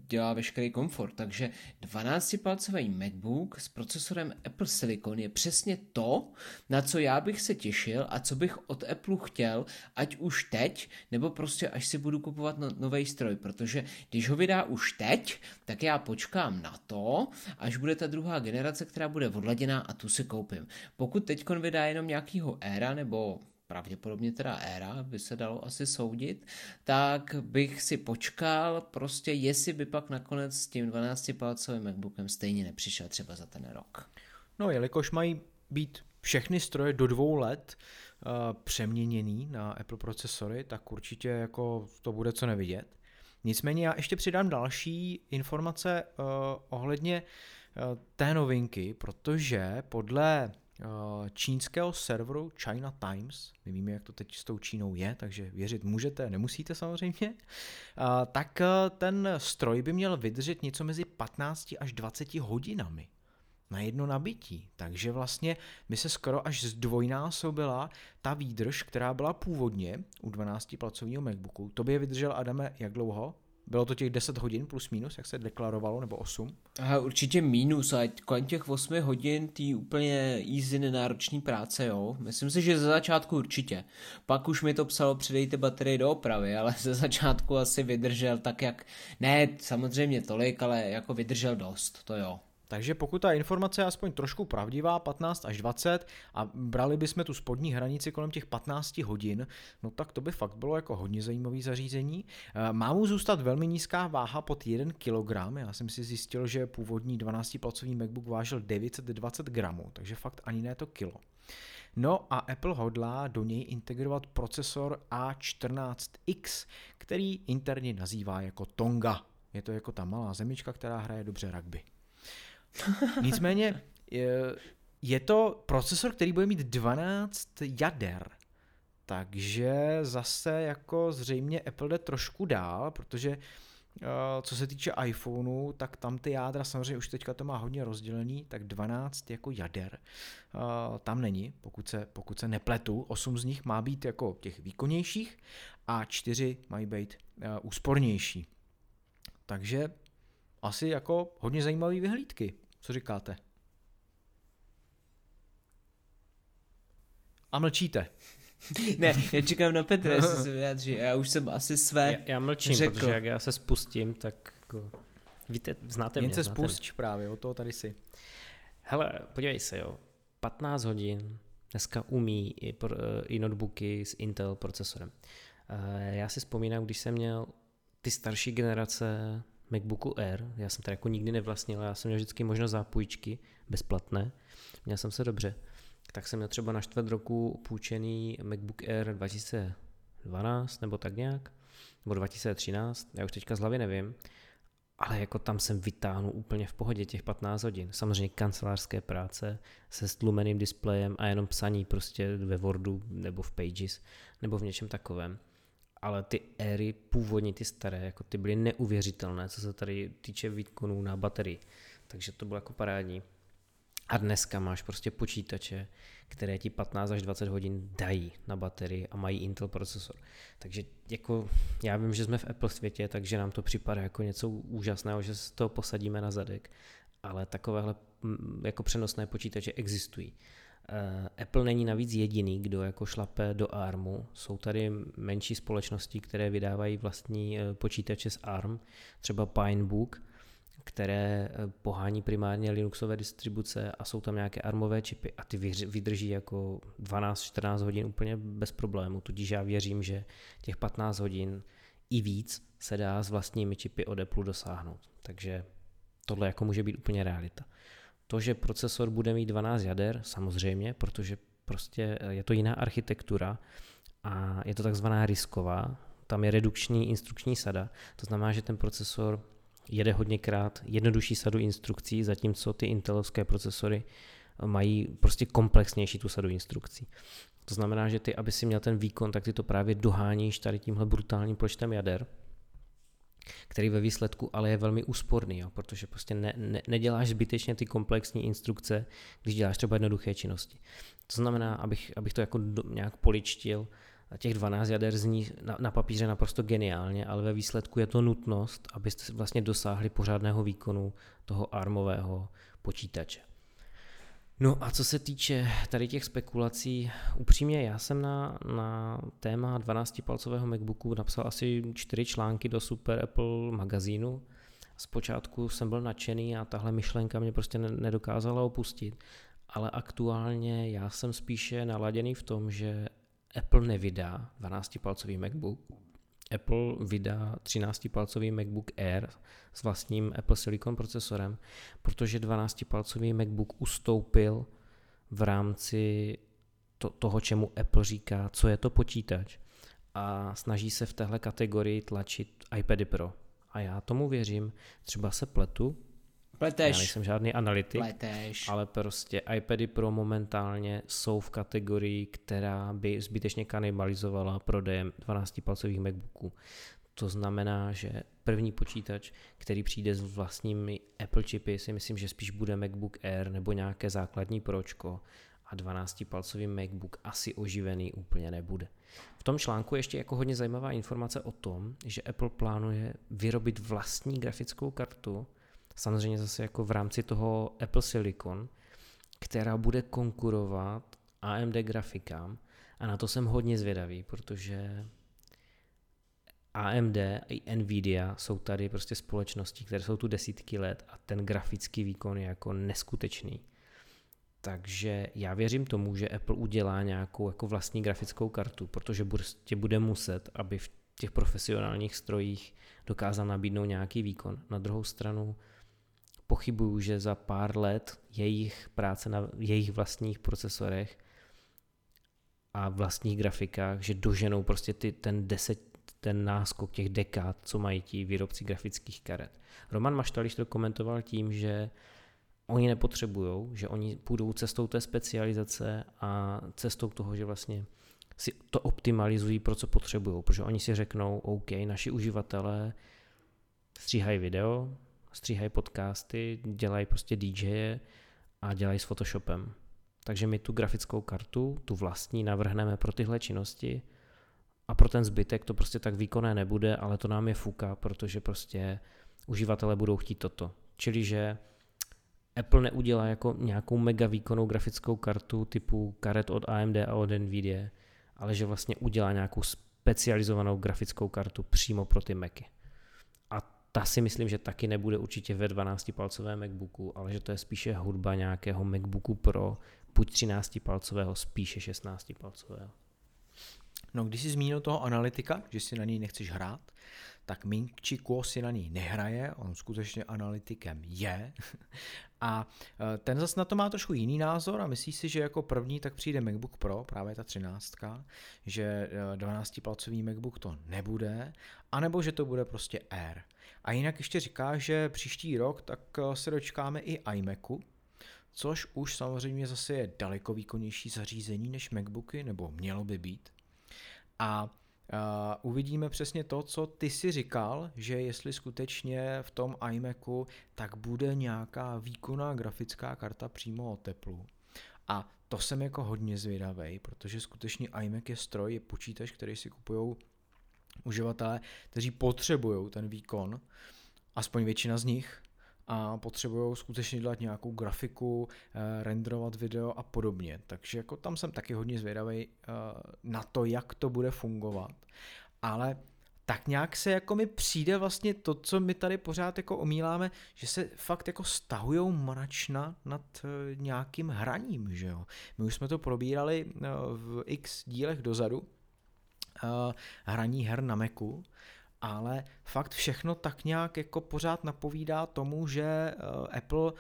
dělá veškerý komfort, takže dvanáctipalcový MacBook s procesorem Apple Silicon je přesně to, na co já bych se těšil a co bych od Apple chtěl, ať už teď, nebo prostě až si budu kupovat no, nový stroj, protože když ho vydá už teď, tak já počkám na to, až bude ta druhá generace, která bude odladěná a tu si koupím. Pokud teďkon vydá jenom nějakýho Era nebo pravděpodobně teda Era, by se dalo asi soudit, tak bych si počkal prostě, jestli by pak nakonec s tím dvanáctipalcovým MacBookem stejně nepřišel třeba za ten rok. No, jelikož mají být všechny stroje do dvou let přeměněný na Apple procesory, tak určitě jako to bude co nevidět. Nicméně já ještě přidám další informace uh, ohledně uh, té novinky, protože podle uh, čínského serveru China Times, my víme, jak to teď s tou Čínou je, takže věřit můžete, nemusíte samozřejmě, uh, tak uh, ten stroj by měl vydržet něco mezi patnáct až dvacet hodinami na jedno nabití. Takže vlastně mi se skoro až zdvojnásobila ta výdrž, která byla původně u dvanáctipalcového MacBooku. Tobě vydržel, Adame, jak dlouho? Bylo to těch deset hodin plus minus, jak se deklarovalo, nebo osm? Aha, určitě minus, ale kolem těch osmi hodin tý úplně easy nenáročný práce, jo. Myslím si, že ze začátku určitě. Pak už mi to psalo, přidejte baterii do opravy, ale ze začátku asi vydržel tak jak, ne samozřejmě tolik, ale jako vydržel dost, to jo. Takže pokud ta informace je aspoň trošku pravdivá, patnáct až dvacet, a brali bychom tu spodní hranici kolem těch patnácti hodin, no tak to by fakt bylo jako hodně zajímavý zařízení. Má mu zůstat velmi nízká váha pod jeden kilogram, já jsem si zjistil, že původní dvanáctipalcový MacBook vážil devět set dvacet gramů, takže fakt ani ne to kilo. No a Apple hodlá do něj integrovat procesor A čtrnáct X, který interně nazývá jako Tonga. Je to jako ta malá zemička, která hraje dobře rugby. Nicméně je, je to procesor, který bude mít dvanáct jader, takže zase jako zřejmě Apple jde trošku dál, protože co se týče iPhoneu, tak tam ty jádra samozřejmě už teďka to má hodně rozdělený, tak dvanáct jako jader tam není, pokud se, pokud se nepletu, osm z nich má být jako těch výkonnějších a čtyři mají být úspornější, takže asi jako hodně zajímavý vyhlídky. Co říkáte? A mlčíte. Ne, já čekám na Petra, jestli se vyjádří. Já už jsem asi své Já, já mlčím, řekl. Protože jak já se spustím, tak jako... Víte, znáte mě. Jen se spustíš právě, o toho tady si. Hele, podívej se, jo. patnáct hodin dneska umí i, pro, i notebooky s Intel procesorem. Já si vzpomínám, když jsem měl ty starší generace MacBooku Air, já jsem tady jako nikdy nevlastnil, já jsem měl vždycky možnost zápůjčky, bezplatné, měl jsem se dobře. Tak jsem měl třeba na čtvrt roku půjčený MacBook Air dva tisíce dvanáct nebo tak nějak, nebo dva tisíce třináct, já už teďka z hlavy nevím, ale jako tam jsem vytáhnul úplně v pohodě těch patnáct hodin. Samozřejmě kancelářské práce se stlumeným displejem a jenom psaní prostě ve Wordu nebo v Pages nebo v něčem takovém. Ale ty éry původně, ty staré, jako ty byly neuvěřitelné, co se tady týče výkonů na baterii. Takže to bylo jako parádní. A dneska máš prostě počítače, které ti patnáct až dvacet hodin dají na baterii a mají Intel procesor. Takže jako já vím, že jsme v Apple světě, takže nám to připadá jako něco úžasného, že se toho posadíme na zadek. Ale takovéhle jako přenosné počítače existují. Apple není navíc jediný, kdo jako šlape do ARMu. Jsou tady menší společnosti, které vydávají vlastní počítače z ARM, třeba Pinebook, které pohání primárně Linuxové distribuce a jsou tam nějaké ARMové čipy a ty vydrží jako dvanáct čtrnáct hodin úplně bez problému. Tudíž já věřím, že těch patnáct hodin i víc se dá s vlastními čipy od Apple dosáhnout. Takže tohle jako může být úplně realita. To, že procesor bude mít dvanáct jader, samozřejmě, protože prostě je to jiná architektura a je to takzvaná risková, tam je redukční instrukční sada, to znamená, že ten procesor jede hodněkrát jednodušší sadu instrukcí, zatímco ty intelovské procesory mají prostě komplexnější tu sadu instrukcí. To znamená, že ty, aby si měl ten výkon, tak ty to právě doháníš tady tímhle brutálním počtem jader, který ve výsledku ale je velmi úsporný, jo, protože prostě ne, ne, neděláš zbytečně ty komplexní instrukce, když děláš třeba jednoduché činnosti. To znamená, abych, abych to jako do, nějak poličtil, těch dvanáct jader zní na, na papíře naprosto geniálně, ale ve výsledku je to nutnost, abyste vlastně dosáhli pořádného výkonu toho armového počítače. No a co se týče tady těch spekulací, upřímně já jsem na, na téma dvanáctipalcového MacBooku napsal asi čtyři články do Super Apple magazínu. Zpočátku jsem byl nadšený a tahle myšlenka mě prostě nedokázala opustit, ale aktuálně já jsem spíše naladěný v tom, že Apple nevydá dvanáctipalcový MacBook. Apple vydá třináctipalcový MacBook Air s vlastním Apple Silicon procesorem, protože dvanáctipalcový MacBook ustoupil v rámci to, toho, čemu Apple říká, co je to počítač. A snaží se v téhle kategorii tlačit iPady Pro. A já tomu věřím, třeba se pletu. Pleteš. Já nejsem žádný analytik, Pleteš. ale prostě iPady Pro momentálně jsou v kategorii, která by zbytečně kanibalizovala prodejem dvanáctipalcových MacBooků. To znamená, že první počítač, který přijde s vlastními Apple čipy, si myslím, že spíš bude MacBook Air nebo nějaké základní pročko a dvanáctipalcový MacBook asi oživený úplně nebude. V tom článku je ještě jako hodně zajímavá informace o tom, že Apple plánuje vyrobit vlastní grafickou kartu, samozřejmě zase jako v rámci toho Apple Silicon, která bude konkurovat A M D grafikám, a na to jsem hodně zvědavý, protože A M D i Nvidia jsou tady prostě společnosti, které jsou tu desítky let a ten grafický výkon je jako neskutečný. Takže já věřím tomu, že Apple udělá nějakou jako vlastní grafickou kartu, protože prostě bude muset, aby v těch profesionálních strojích dokázal nabídnout nějaký výkon. Na druhou stranu pochybuju, že za pár let jejich práce na jejich vlastních procesorech a vlastních grafikách, že doženou prostě ty, ten deset ten náskok těch dekád, co mají ti výrobci grafických karet. Roman Maštalíř to komentoval tím, že oni nepotřebujou, že oni půjdou cestou té specializace a cestou toho, že vlastně si to optimalizují pro co potřebujou, protože oni si řeknou, OK, naši uživatelé stříhají video, stříhají podcasty, dělají prostě D J a dělají s Photoshopem. Takže my tu grafickou kartu, tu vlastní, navrhneme pro tyhle činnosti a pro ten zbytek to prostě tak výkonné nebude, ale to nám je fuka, protože prostě uživatelé budou chtít toto. Čili, že Apple neudělá jako nějakou mega výkonnou grafickou kartu typu karet od A M D a od Nvidia, ale že vlastně udělá nějakou specializovanou grafickou kartu přímo pro ty Macy. A ta si myslím, že taky nebude určitě ve dvanáctipalcovém MacBooku, ale že to je spíše hudba nějakého MacBooku Pro, buď třináctipalcového, spíše šestnáctipalcového. No, když jsi zmínil toho analytika, že si na ní nechceš hrát, tak Ming-Chi Kuo si na ní nehraje, on skutečně analytikem je. A ten zase na to má trošku jiný názor a myslí si, že jako první tak přijde MacBook Pro, právě ta třináctka, že dvanáctipalcový MacBook to nebude, anebo že to bude prostě Air. A jinak ještě říká, že příští rok tak se dočkáme i iMacu, což už samozřejmě zase je daleko výkonnější zařízení než MacBooky, nebo mělo by být. A uh, uvidíme přesně to, co ty si říkal, že jestli skutečně v tom iMacu tak bude nějaká výkonná grafická karta přímo od Apple. A to jsem jako hodně zvědavej, protože skutečně iMac je stroj, je počítač, který si kupují uživatelé, kteří potřebují ten výkon, aspoň většina z nich, a potřebují skutečně dělat nějakou grafiku, eh, renderovat video a podobně. Takže jako tam jsem taky hodně zvědavý eh, na to, jak to bude fungovat. Ale tak nějak se jako mi přijde vlastně to, co my tady pořád jako omíláme, že se fakt jako stahujou mračna nad eh, nějakým hraním, že jo. My už jsme to probírali eh, v x dílech dozadu, eh, hraní her na Macu. Ale fakt všechno tak nějak jako pořád napovídá tomu, že Apple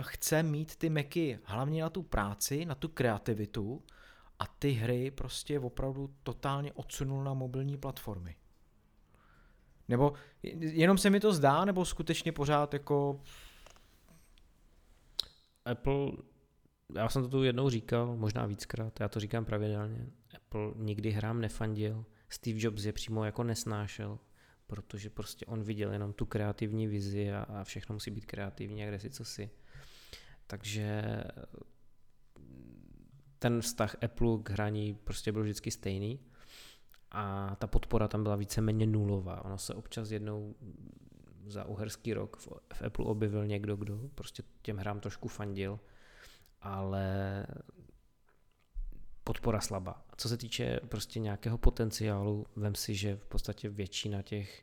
chce mít ty Macy hlavně na tu práci, na tu kreativitu a ty hry prostě opravdu totálně odsunul na mobilní platformy. Nebo jenom se mi to zdá, nebo skutečně pořád jako... Apple, já jsem to tu jednou říkal, možná víckrát, já to říkám pravidelně, Apple nikdy hrám nefandil. Steve Jobs je přímo jako nesnášel, protože prostě on viděl jenom tu kreativní vizi a, a všechno musí být kreativní a kde si co si. Takže ten vztah Apple k hraní prostě byl vždycky stejný a ta podpora tam byla víceméně nulová. Ono se občas jednou za uherský rok v, v Apple objevil někdo, kdo prostě těm hrám trošku fandil, ale... podpora slabá. Co se týče prostě nějakého potenciálu, vem si, že v podstatě většina těch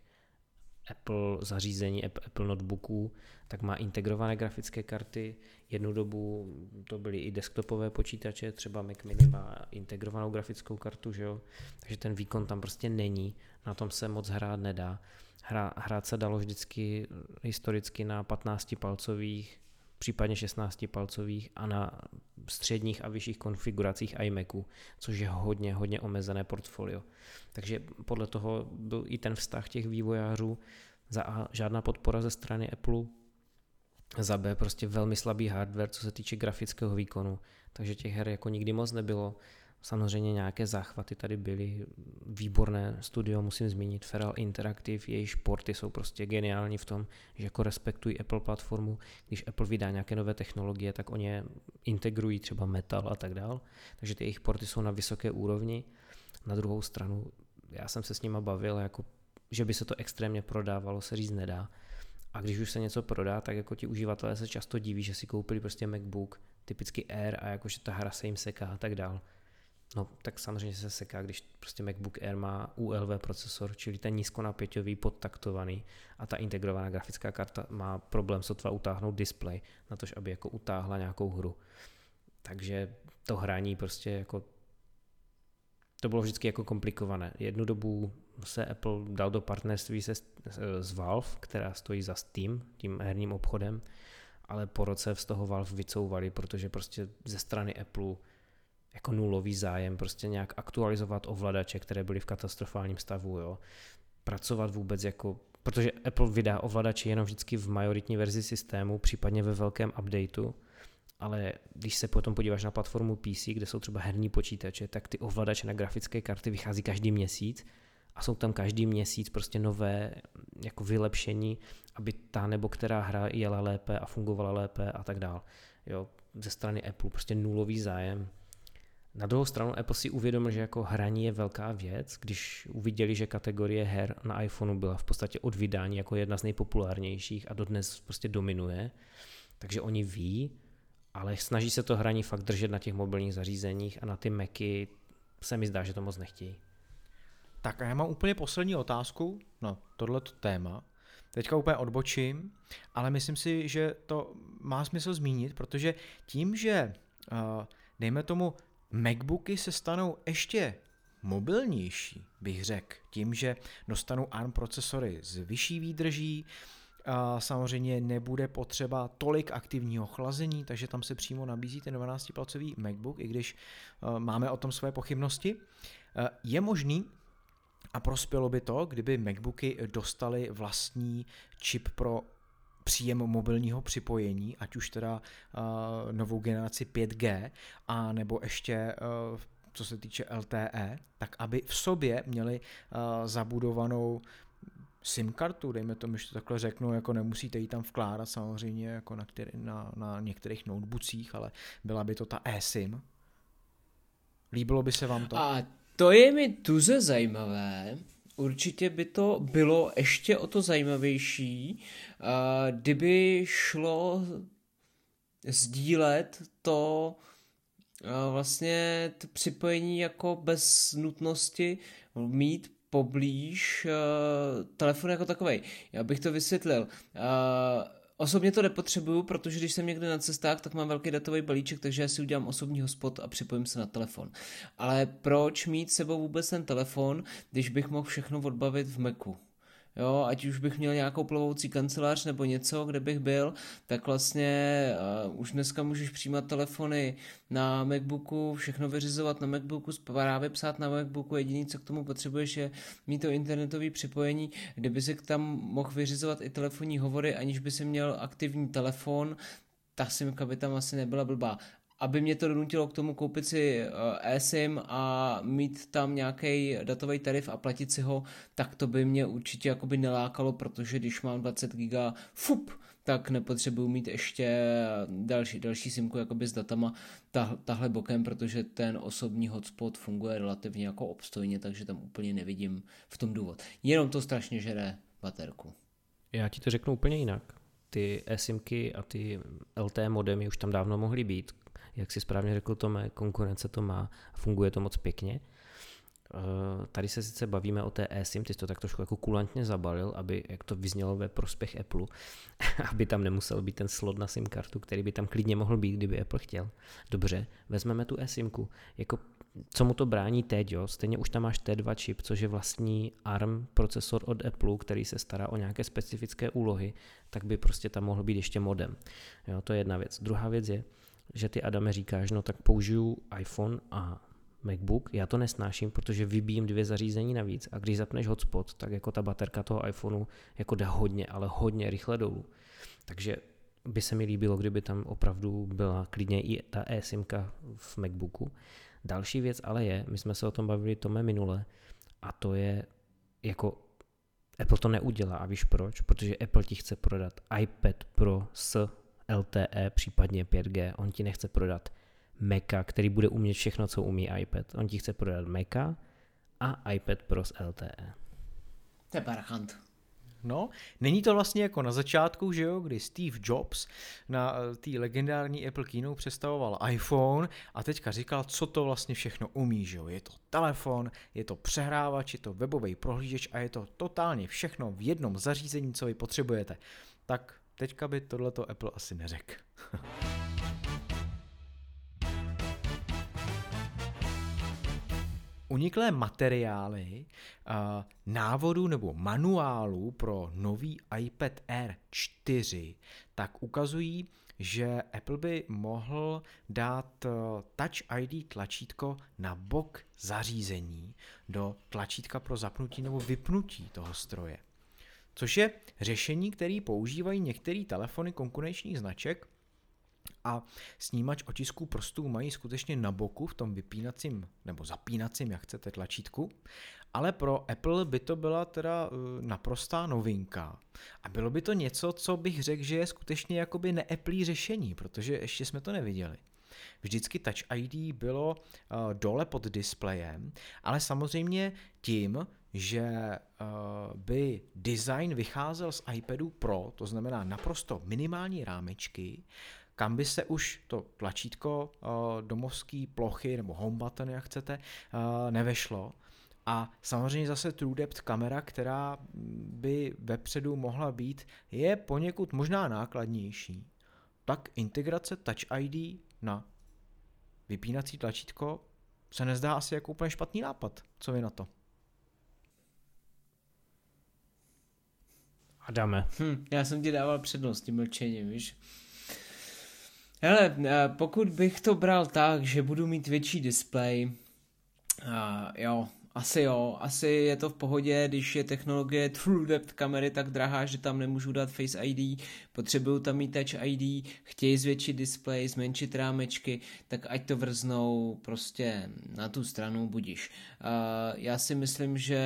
Apple zařízení, Apple notebooků, tak má integrované grafické karty. Jednu dobu to byly i desktopové počítače, třeba Mac Mini má integrovanou grafickou kartu, že jo? Takže ten výkon tam prostě není, na tom se moc hrát nedá. Hra, hrát se dalo vždycky historicky na patnáctipalcových případně šestnáctipalcových a na středních a vyšších konfiguracích iMacu, což je hodně, hodně omezené portfolio. Takže podle toho byl i ten vztah těch vývojářů za A žádná podpora ze strany Apple, za B prostě velmi slabý hardware, co se týče grafického výkonu, takže těch her jako nikdy moc nebylo. Samozřejmě nějaké záchvaty tady byly, výborné studio musím zmínit, Feral Interactive, jejich porty jsou prostě geniální v tom, že jako respektují Apple platformu, když Apple vydá nějaké nové technologie, tak oni je integrují třeba metal a tak dál, takže ty jejich porty jsou na vysoké úrovni. Na druhou stranu, já jsem se s nima bavil, jako, že by se to extrémně prodávalo, se říct nedá. A když už se něco prodá, tak jako ti uživatelé se často diví, že si koupili prostě MacBook, typicky Air a jakože ta hra se jim seká a tak dál. No tak samozřejmě se seká, když prostě MacBook Air má U L V procesor, čili ten nízkonapěťový podtaktovaný a ta integrovaná grafická karta má problém sotva utáhnout display, na tož aby jako utáhla nějakou hru. Takže to hraní prostě jako to bylo vždycky jako komplikované. Jednu dobu se Apple dal do partnerství se s Valve, která stojí za Steam, tím herním obchodem, ale po roce z toho Valve vycouvali, protože prostě ze strany Apple jako nulový zájem prostě nějak aktualizovat ovladače, které byly v katastrofálním stavu, jo. Pracovat vůbec jako, protože Apple vydá ovladače jenom vždycky v majoritní verzi systému, případně ve velkém updateu, ale když se potom podíváš na platformu P C, kde jsou třeba herní počítače, tak ty ovladače na grafické karty vychází každý měsíc a jsou tam každý měsíc prostě nové jako vylepšení, aby ta nebo která hra jela lépe a fungovala lépe a tak dál. Jo, ze strany Apple prostě nulový zájem. Na druhou stranu Apple si uvědomil, že jako hraní je velká věc, když uviděli, že kategorie her na iPhoneu byla v podstatě od vydání jako jedna z nejpopulárnějších a dodnes prostě dominuje, takže oni ví, ale snaží se to hraní fakt držet na těch mobilních zařízeních a na ty Macy se mi zdá, že to moc nechtějí. Tak a já mám úplně poslední otázku na tohleto téma. Teďka úplně odbočím, ale myslím si, že to má smysl zmínit, protože tím, že dejme tomu MacBooky se stanou ještě mobilnější, bych řekl, tím, že dostanou A R M procesory s vyšší výdrží, a samozřejmě nebude potřeba tolik aktivního chlazení, takže tam se přímo nabízí ten dvanáctipalcový MacBook, i když máme o tom své pochybnosti. Je možný a prospělo by to, kdyby MacBooky dostaly vlastní čip pro příjem mobilního připojení, ať už teda uh, novou generaci pět G, a nebo ještě uh, co se týče L T E, tak aby v sobě měli uh, zabudovanou SIM kartu, dejme tomu, že to takhle řeknu, jako nemusíte ji tam vkládat samozřejmě jako na, který, na, na některých notebookích, ale byla by to ta eSIM. Líbilo by se vám to? A to je mi tuze zajímavé. Určitě by to bylo ještě o to zajímavější, kdyby šlo sdílet to vlastně to připojení jako bez nutnosti mít poblíž telefon jako takovej. Já bych to vysvětlil. Osobně to nepotřebuju, protože když jsem někde na cestách, tak mám velký datový balíček, takže já si udělám osobní hotspot a připojím se na telefon. Ale proč mít sebou vůbec ten telefon, když bych mohl všechno odbavit v Macu? Jo, ať už bych měl nějakou plovoucí kancelář nebo něco, kde bych byl, tak vlastně uh, už dneska můžeš přijímat telefony na MacBooku, všechno vyřizovat na MacBooku, zprávy psát na MacBooku, jediné, co k tomu potřebuješ, je mít to internetové připojení, kde by si tam mohl vyřizovat i telefonní hovory, aniž by si měl aktivní telefon, ta simka by tam asi nebyla blbá. Aby mě to donutilo k tomu koupit si eSIM a mít tam nějaký datový tarif a platit si ho, tak to by mě určitě jakoby nelákalo, protože když mám dvacet giga, fup, tak nepotřebuju mít ještě další, další simku jakoby s datama tah, tahle bokem, protože ten osobní hotspot funguje relativně jako obstojně, takže tam úplně nevidím v tom důvod. Jenom to strašně žere baterku. Já ti to řeknu úplně jinak. Ty eSIMky a ty L T E modemy už tam dávno mohly být. Jak si správně řekl Tome, konkurence to má, funguje to moc pěkně. Tady se sice bavíme o té eSIM, ty jsi to tak trošku jako kulantně zabalil, aby, jak to vyznělo ve prospěch Apple, aby tam nemusel být ten slot na SIM kartu, který by tam klidně mohl být, kdyby Apple chtěl. Dobře, vezmeme tu eSIMku. Jako co mu to brání teď, jo? Stejně už tam máš té dva čip, což je vlastní A R M procesor od Apple, který se stará o nějaké specifické úlohy, tak by prostě tam mohl být ještě modem. Jo, to je jedna věc. Druhá věc je, že ty, Adame, říkáš, no tak použiju iPhone a MacBook, já to nesnáším, protože vybíjím dvě zařízení navíc a když zapneš hotspot, tak jako ta baterka toho iPhoneu jako jde hodně, ale hodně rychle dolů. Takže by se mi líbilo, kdyby tam opravdu byla klidně i ta e-simka v MacBooku. Další věc ale je, my jsme se o tom bavili, Tome, minule, a to je, jako Apple to neudělá, a víš proč? Protože Apple ti chce prodat iPad Pro s L T E, případně pět G, on ti nechce prodat Maca, který bude umět všechno, co umí iPad. On ti chce prodat Maca a iPad Pro s L T E. To je parchant. No, není to vlastně jako na začátku, že jo, kdy Steve Jobs na té legendární Apple Keynote představoval iPhone a teďka říkal, co to vlastně všechno umí, že jo. Je to telefon, je to přehrávač, je to webový prohlížeč a je to totálně všechno v jednom zařízení, co vy potřebujete. Tak teďka by tohleto Apple asi neřekl. Uniklé materiály návodu nebo manuálu pro nový iPad Air čtyři tak ukazují, že Apple by mohl dát Touch I D tlačítko na bok zařízení do tlačítka pro zapnutí nebo vypnutí toho stroje. Což je řešení, které používají některé telefony konkurenčních značek, a snímač otisků prstů mají skutečně na boku v tom vypínacím nebo zapínacím, jak chcete, tlačítku, ale pro Apple by to byla teda naprostá novinka. A bylo by to něco, co bych řekl, že je skutečně jakoby ne-Apple řešení, protože ještě jsme to neviděli. Vždycky Touch I D bylo uh, dole pod displejem, ale samozřejmě tím, že uh, by design vycházel z iPadu Pro, to znamená naprosto minimální rámečky, kam by se už to tlačítko domovský plochy nebo home button, jak chcete, nevešlo. A samozřejmě zase True Depth kamera, která by vepředu mohla být, je poněkud možná nákladnější. Tak integrace Touch I D na vypínací tlačítko se nezdá asi jako úplně špatný nápad. Co vy na to? Adame. Hm, já jsem ti dával přednost tím mlčením, víš? Hele, pokud bych to bral tak, že budu mít větší displej, uh, jo, asi jo, asi je to v pohodě, když je technologie True Depth kamery tak drahá, že tam nemůžu dát Face I D, potřebuju tam mít Touch I D, chtějí zvětšit displej, zmenšit rámečky, tak ať to vrznou prostě na tu stranu, budiš. Uh, já si myslím, že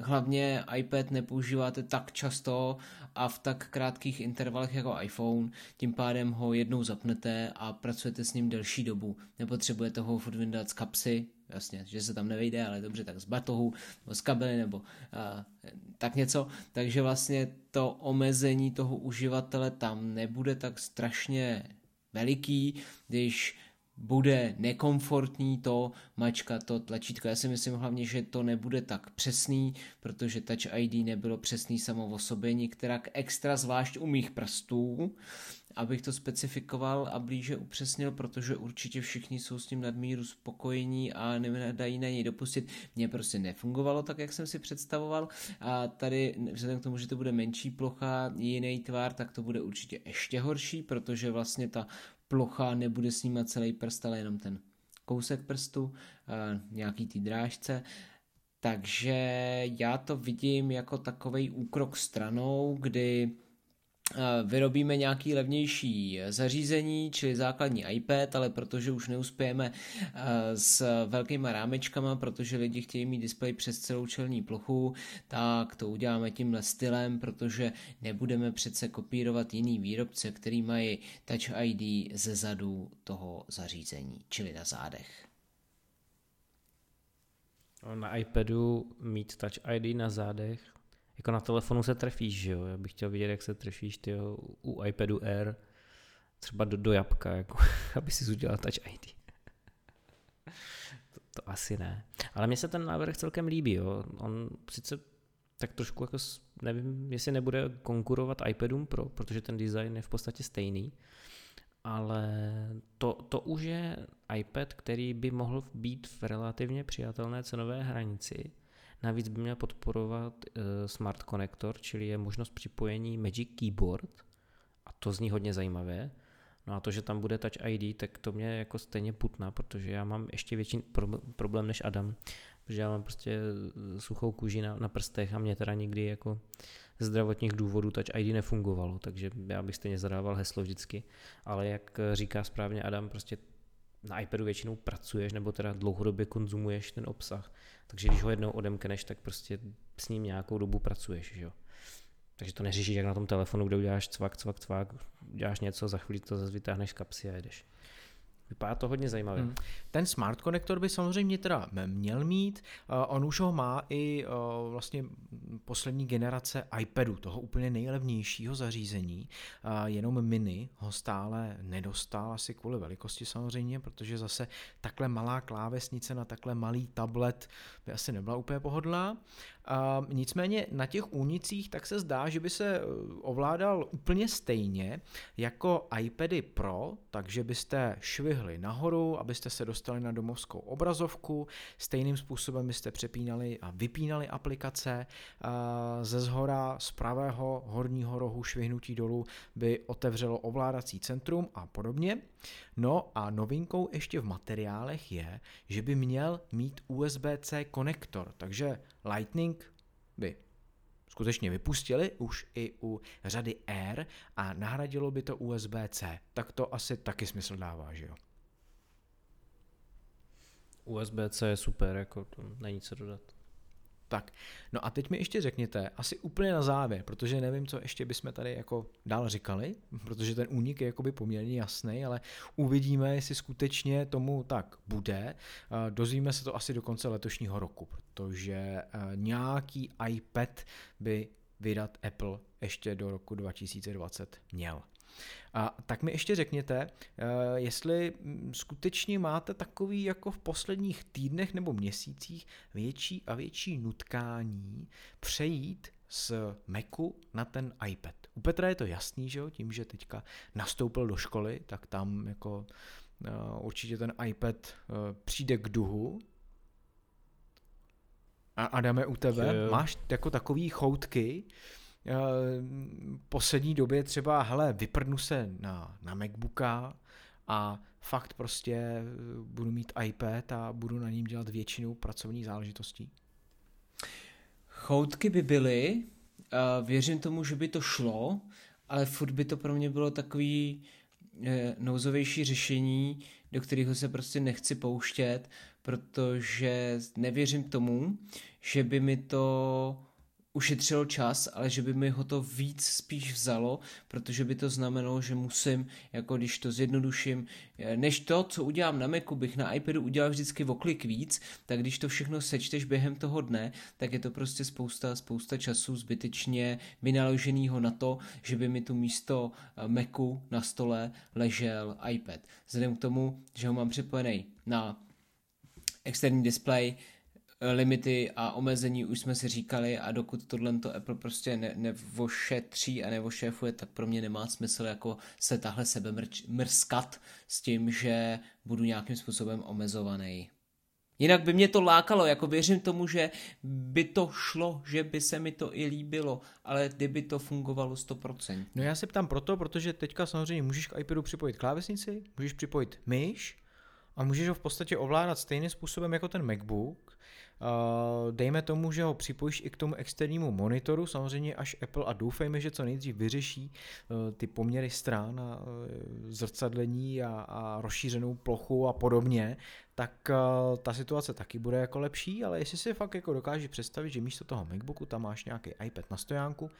hlavně iPad nepoužíváte tak často a v tak krátkých intervalech jako iPhone, tím pádem ho jednou zapnete a pracujete s ním delší dobu. Nepotřebujete ho furt vyndat z kapsy, jasně, že se tam nevejde, ale dobře, tak z batohu, nebo z kabely, nebo uh, tak něco. Takže vlastně to omezení toho uživatele tam nebude tak strašně veliký, když bude nekomfortní to mačka, to tlačítko. Já si myslím hlavně, že to nebude tak přesný, protože Touch I D nebylo přesný samo o sobě, nikterak extra zvlášť u mých prstů, abych to specifikoval a blíže upřesnil, protože určitě všichni jsou s tím nadmíru spokojení a nedají na něj dopustit. Mně prostě nefungovalo tak, jak jsem si představoval, a tady vzhledem k tomu, že to bude menší plocha, jiný tvar, tak to bude určitě ještě horší, protože vlastně ta plocha nebude snímat celý prst, ale jenom ten kousek prstu, nějaký ty drážce. Takže já to vidím jako takovej úkrok stranou, kdy vyrobíme nějaký levnější zařízení, čili základní iPad, ale protože už neuspějeme s velkýma rámečkama, protože lidi chtějí mít displej přes celou čelní plochu, tak to uděláme tímhle stylem, protože nebudeme přece kopírovat jiný výrobce, který mají Touch I D ze zadu toho zařízení, čili na zádech. Na iPadu mít Touch I D na zádech, jako na telefonu se trefíš, že jo? Já bych chtěl vidět, jak se trefíš, tyjo, u iPadu Air, třeba do, do jabka, jako, aby si udělal Touch I D. to, to asi ne. Ale mně se ten návrh celkem líbí, jo? On sice tak trošku, jako nevím, jestli nebude konkurovat iPadům Pro, protože ten design je v podstatě stejný, ale to, to už je iPad, který by mohl být v relativně přijatelné cenové hranici. Navíc by měl podporovat e, Smart Connector, čili je možnost připojení Magic Keyboard a to zní hodně zajímavě. No a to, že tam bude Touch I D, tak to mě jako stejně putná, protože já mám ještě větší pro- problém než Adam, protože já mám prostě suchou kůži na, na prstech a mě teda nikdy jako z zdravotních důvodů Touch I D nefungovalo, takže já bych stejně zadával heslo vždycky, ale jak říká správně Adam, prostě na iPadu většinou pracuješ nebo teda dlouhodobě konzumuješ ten obsah, takže když ho jednou odemkneš, tak prostě s ním nějakou dobu pracuješ, že jo. Takže to neřešíš jak na tom telefonu, kde uděláš cvak, cvak, cvak, uděláš něco, za chvíli to zase vytáhneš z kapsy a jedeš. Vypadá to hodně zajímavě. Hmm. Ten smart konektor by samozřejmě teda měl mít, on už ho má i vlastně poslední generace iPadu, toho úplně nejlevnějšího zařízení, jenom mini ho stále nedostal, asi kvůli velikosti samozřejmě, protože zase takhle malá klávesnice na takhle malý tablet by asi nebyla úplně pohodlná. Nicméně na těch únicích tak se zdá, že by se ovládal úplně stejně jako iPady Pro, takže byste švihli nahoru, abyste se dostali na domovskou obrazovku, stejným způsobem byste přepínali a vypínali aplikace, ze zhora z pravého horního rohu švihnutí dolů by otevřelo ovládací centrum a podobně. No a novinkou ještě v materiálech je, že by měl mít U S B C konektor, takže Lightning by skutečně vypustili už i u řady Air a nahradilo by to U S B C. Tak to asi taky smysl dává, že jo? U S B C je super, jako to není co dodat. Tak, no a teď mi ještě řekněte, asi úplně na závěr, protože nevím, co ještě bychom tady jako dál říkali, protože ten únik je jakoby poměrně jasný, ale uvidíme, jestli skutečně tomu tak bude. Dozvíme se to asi do konce letošního roku, protože nějaký iPad by vydat Apple ještě do roku dva tisíce dvacet měl. A tak mi ještě řekněte, jestli skutečně máte takový jako v posledních týdnech nebo měsících větší a větší nutkání přejít z Macu na ten iPad. U Petra je to jasný, že jo, tím, že teďka nastoupil do školy, tak tam jako určitě ten iPad přijde k duhu. A Adame, u tebe je... máš jako takový choutky, poslední době třeba, hele, vyprdnu se na, na MacBooka a fakt prostě budu mít iPad a budu na něm dělat většinu pracovních záležitostí? Choutky by byly, věřím tomu, že by to šlo, ale furt by to pro mě bylo takový nouzovější řešení, do kterého se prostě nechci pouštět, protože nevěřím tomu, že by mi to ušetřilo čas, ale že by mi ho to víc spíš vzalo, protože by to znamenalo, že musím, jako když to zjednoduším, než to, co udělám na Macu, bych na iPadu udělal vždycky o klik víc, tak když to všechno sečteš během toho dne, tak je to prostě spousta, spousta času zbytečně vynaloženýho na to, že by mi tu místo Macu na stole ležel iPad. Vzhledem k tomu, že ho mám připojený na externí displej, limity a omezení už jsme si říkali a dokud tohleto Apple prostě ne- nevošetří a nevošéfuje, tak pro mě nemá smysl jako se tahle sebe mrč- mrskat s tím, že budu nějakým způsobem omezovaný. Jinak by mě to lákalo, jako věřím tomu, že by to šlo, že by se mi to i líbilo, ale kdyby to fungovalo sto procent. No já se ptám proto, protože teďka samozřejmě můžeš k iPadu připojit klávesnici, můžeš připojit myš a můžeš ho v podstatě ovládat stejným způsobem jako ten MacBook. Dejme tomu, že ho připojíš i k tomu externímu monitoru, samozřejmě až Apple a doufejme, že co nejdřív vyřeší ty poměry stran a zrcadlení a, a rozšířenou plochu a podobně, tak ta situace taky bude jako lepší, ale jestli si fakt jako dokážeš představit, že místo toho MacBooku tam máš nějaký iPad na stojánku,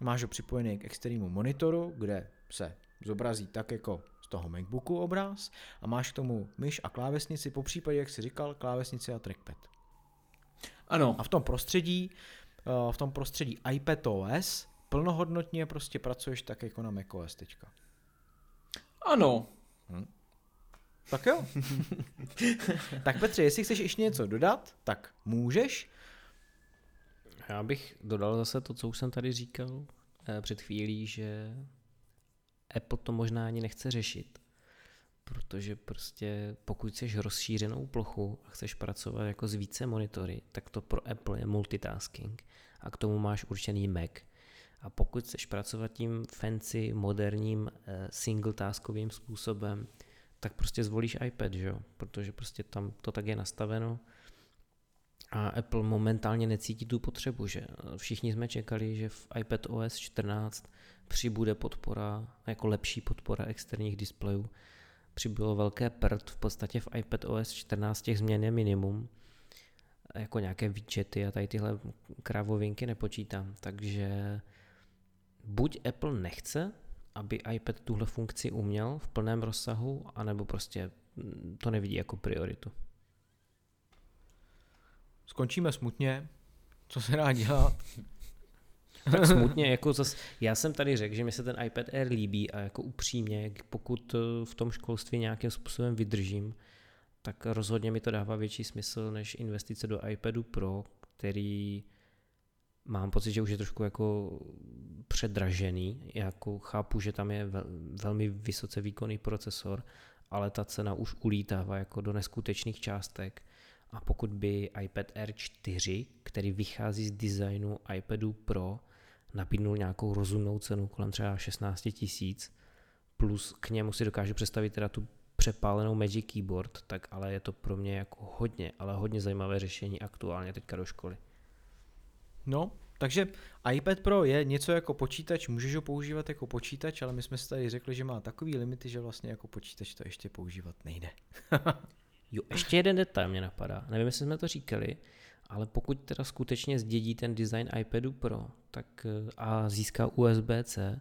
máš ho připojený k externímu monitoru, kde se zobrazí tak jako toho MacBooku obraz a máš k tomu myš a klávesnici, po případě, jak jsi říkal, klávesnici a trackpad. Ano. A v tom prostředí, v tom prostředí iPadOS plnohodnotně prostě pracuješ tak jako na macOS teďka. Ano. Hm. Tak jo. Tak Petře, jestli chceš ještě něco dodat, tak můžeš. Já bych dodal zase to, co už jsem tady říkal před chvílí, že Apple to možná ani nechce řešit, Protože prostě pokud chceš rozšířenou plochu a chceš pracovat jako s více monitory, tak to pro Apple je multitasking a k tomu máš určený Mac. A pokud chceš pracovat tím fancy, moderním, singletaskovým způsobem, tak prostě zvolíš iPad, že jo? Protože prostě tam to tak je nastaveno a Apple momentálně necítí tu potřebu, že všichni jsme čekali, že v iPadOS čtrnáct přibude podpora, jako lepší podpora externích displejů. Přibylo velké prd, v podstatě v iPadOS čtrnáct těch změn je minimum, jako nějaké widgety a tady tyhle krávovinky nepočítám, takže buď Apple nechce, aby iPad tuhle funkci uměl v plném rozsahu, anebo prostě to nevidí jako prioritu. Skončíme smutně, co se dá dělat? Tak smutně, jako zase, já jsem tady řekl, že mi se ten iPad Air líbí a jako upřímně, pokud v tom školství nějakým způsobem vydržím, tak rozhodně mi to dává větší smysl než investice do iPadu Pro, který mám pocit, že už je trošku jako předražený, jako chápu, že tam je vel, velmi vysoce výkonný procesor, ale ta cena už ulítává jako do neskutečných částek. A pokud by iPad Air čtyři, který vychází z designu iPadu Pro, nabídnul nějakou rozumnou cenu kolem třeba šestnáct tisíc, plus k němu si dokážu představit teda tu přepálenou Magic Keyboard, tak ale je to pro mě jako hodně, ale hodně zajímavé řešení aktuálně teďka do školy. No, takže iPad Pro je něco jako počítač, můžeš ho používat jako počítač, ale my jsme si tady řekli, že má takový limity, že vlastně jako počítač to ještě používat nejde. Jo, ještě jeden detail mě napadá, nevím, jestli jsme to říkali, ale pokud teda skutečně zdědí ten design iPadu Pro tak, a získá U S B C,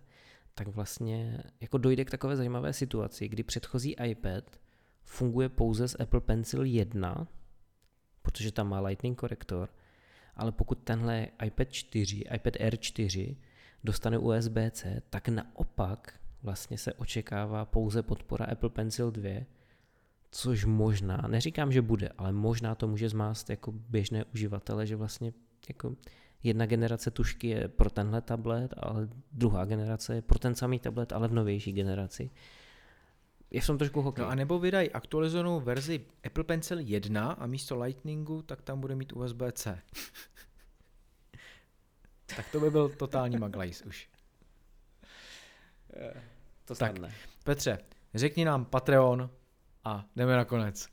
tak vlastně jako dojde k takové zajímavé situaci, kdy předchozí iPad funguje pouze s Apple Pencil jedna, protože tam má Lightning korektor, ale pokud tenhle iPad čtyři, iPad Air čtyři dostane U S B C, tak naopak vlastně se očekává pouze podpora Apple Pencil dva, což možná, neříkám, že bude, ale možná to může zmást jako běžné uživatele, že vlastně jako jedna generace tužky je pro tenhle tablet, ale druhá generace je pro ten samý tablet, ale v novější generaci. Je v tom trošku hokej. No a nebo vydají aktualizovanou verzi Apple Pencil jedna a místo Lightningu, tak tam bude mít U S B C. Tak to by byl totální maglajs už. To tak, snadné. Petře, řekni nám Patreon, a jdeme na konec.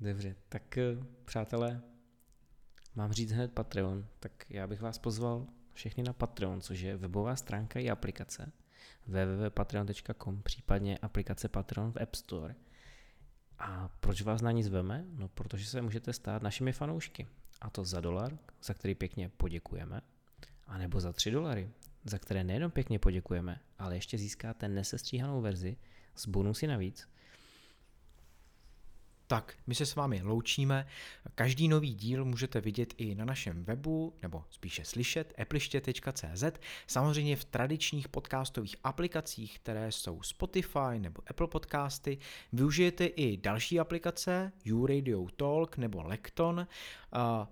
Dobře, tak přátelé, mám říct hned Patreon, tak já bych vás pozval všechny na Patreon, což je webová stránka i aplikace w w w tečka patreon tečka com, případně aplikace Patreon v App Store. A proč vás na ní zveme? No, protože se můžete stát našimi fanoušky. A to za dolar, za který pěkně poděkujeme, anebo za tři dolary, za které nejenom pěkně poděkujeme, ale ještě získáte nesestříhanou verzi s bonusy navíc. Tak, my se s vámi loučíme. Každý nový díl můžete vidět i na našem webu, nebo spíše slyšet, epliště tečka cé zet, samozřejmě v tradičních podcastových aplikacích, které jsou Spotify nebo Apple Podcasty. Využijete i další aplikace, YouRadio Talk nebo Lekton,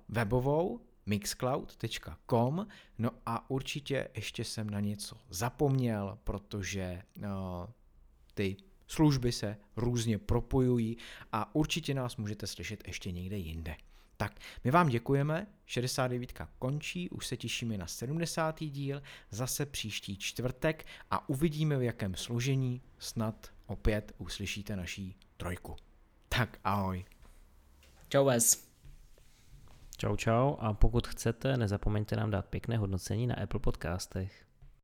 webovou mixcloud tečka com, no a určitě ještě jsem na něco zapomněl, protože ty služby se různě propojují a určitě nás můžete slyšet ještě někde jinde. Tak, my vám děkujeme, šedesát devět končí, už se těšíme na sedmdesátý díl, zase příští čtvrtek a uvidíme, v jakém složení, snad opět uslyšíte naší trojku. Tak, ahoj. Čau vás. Čau, čau a pokud chcete, nezapomeňte nám dát pěkné hodnocení na Apple Podcastech.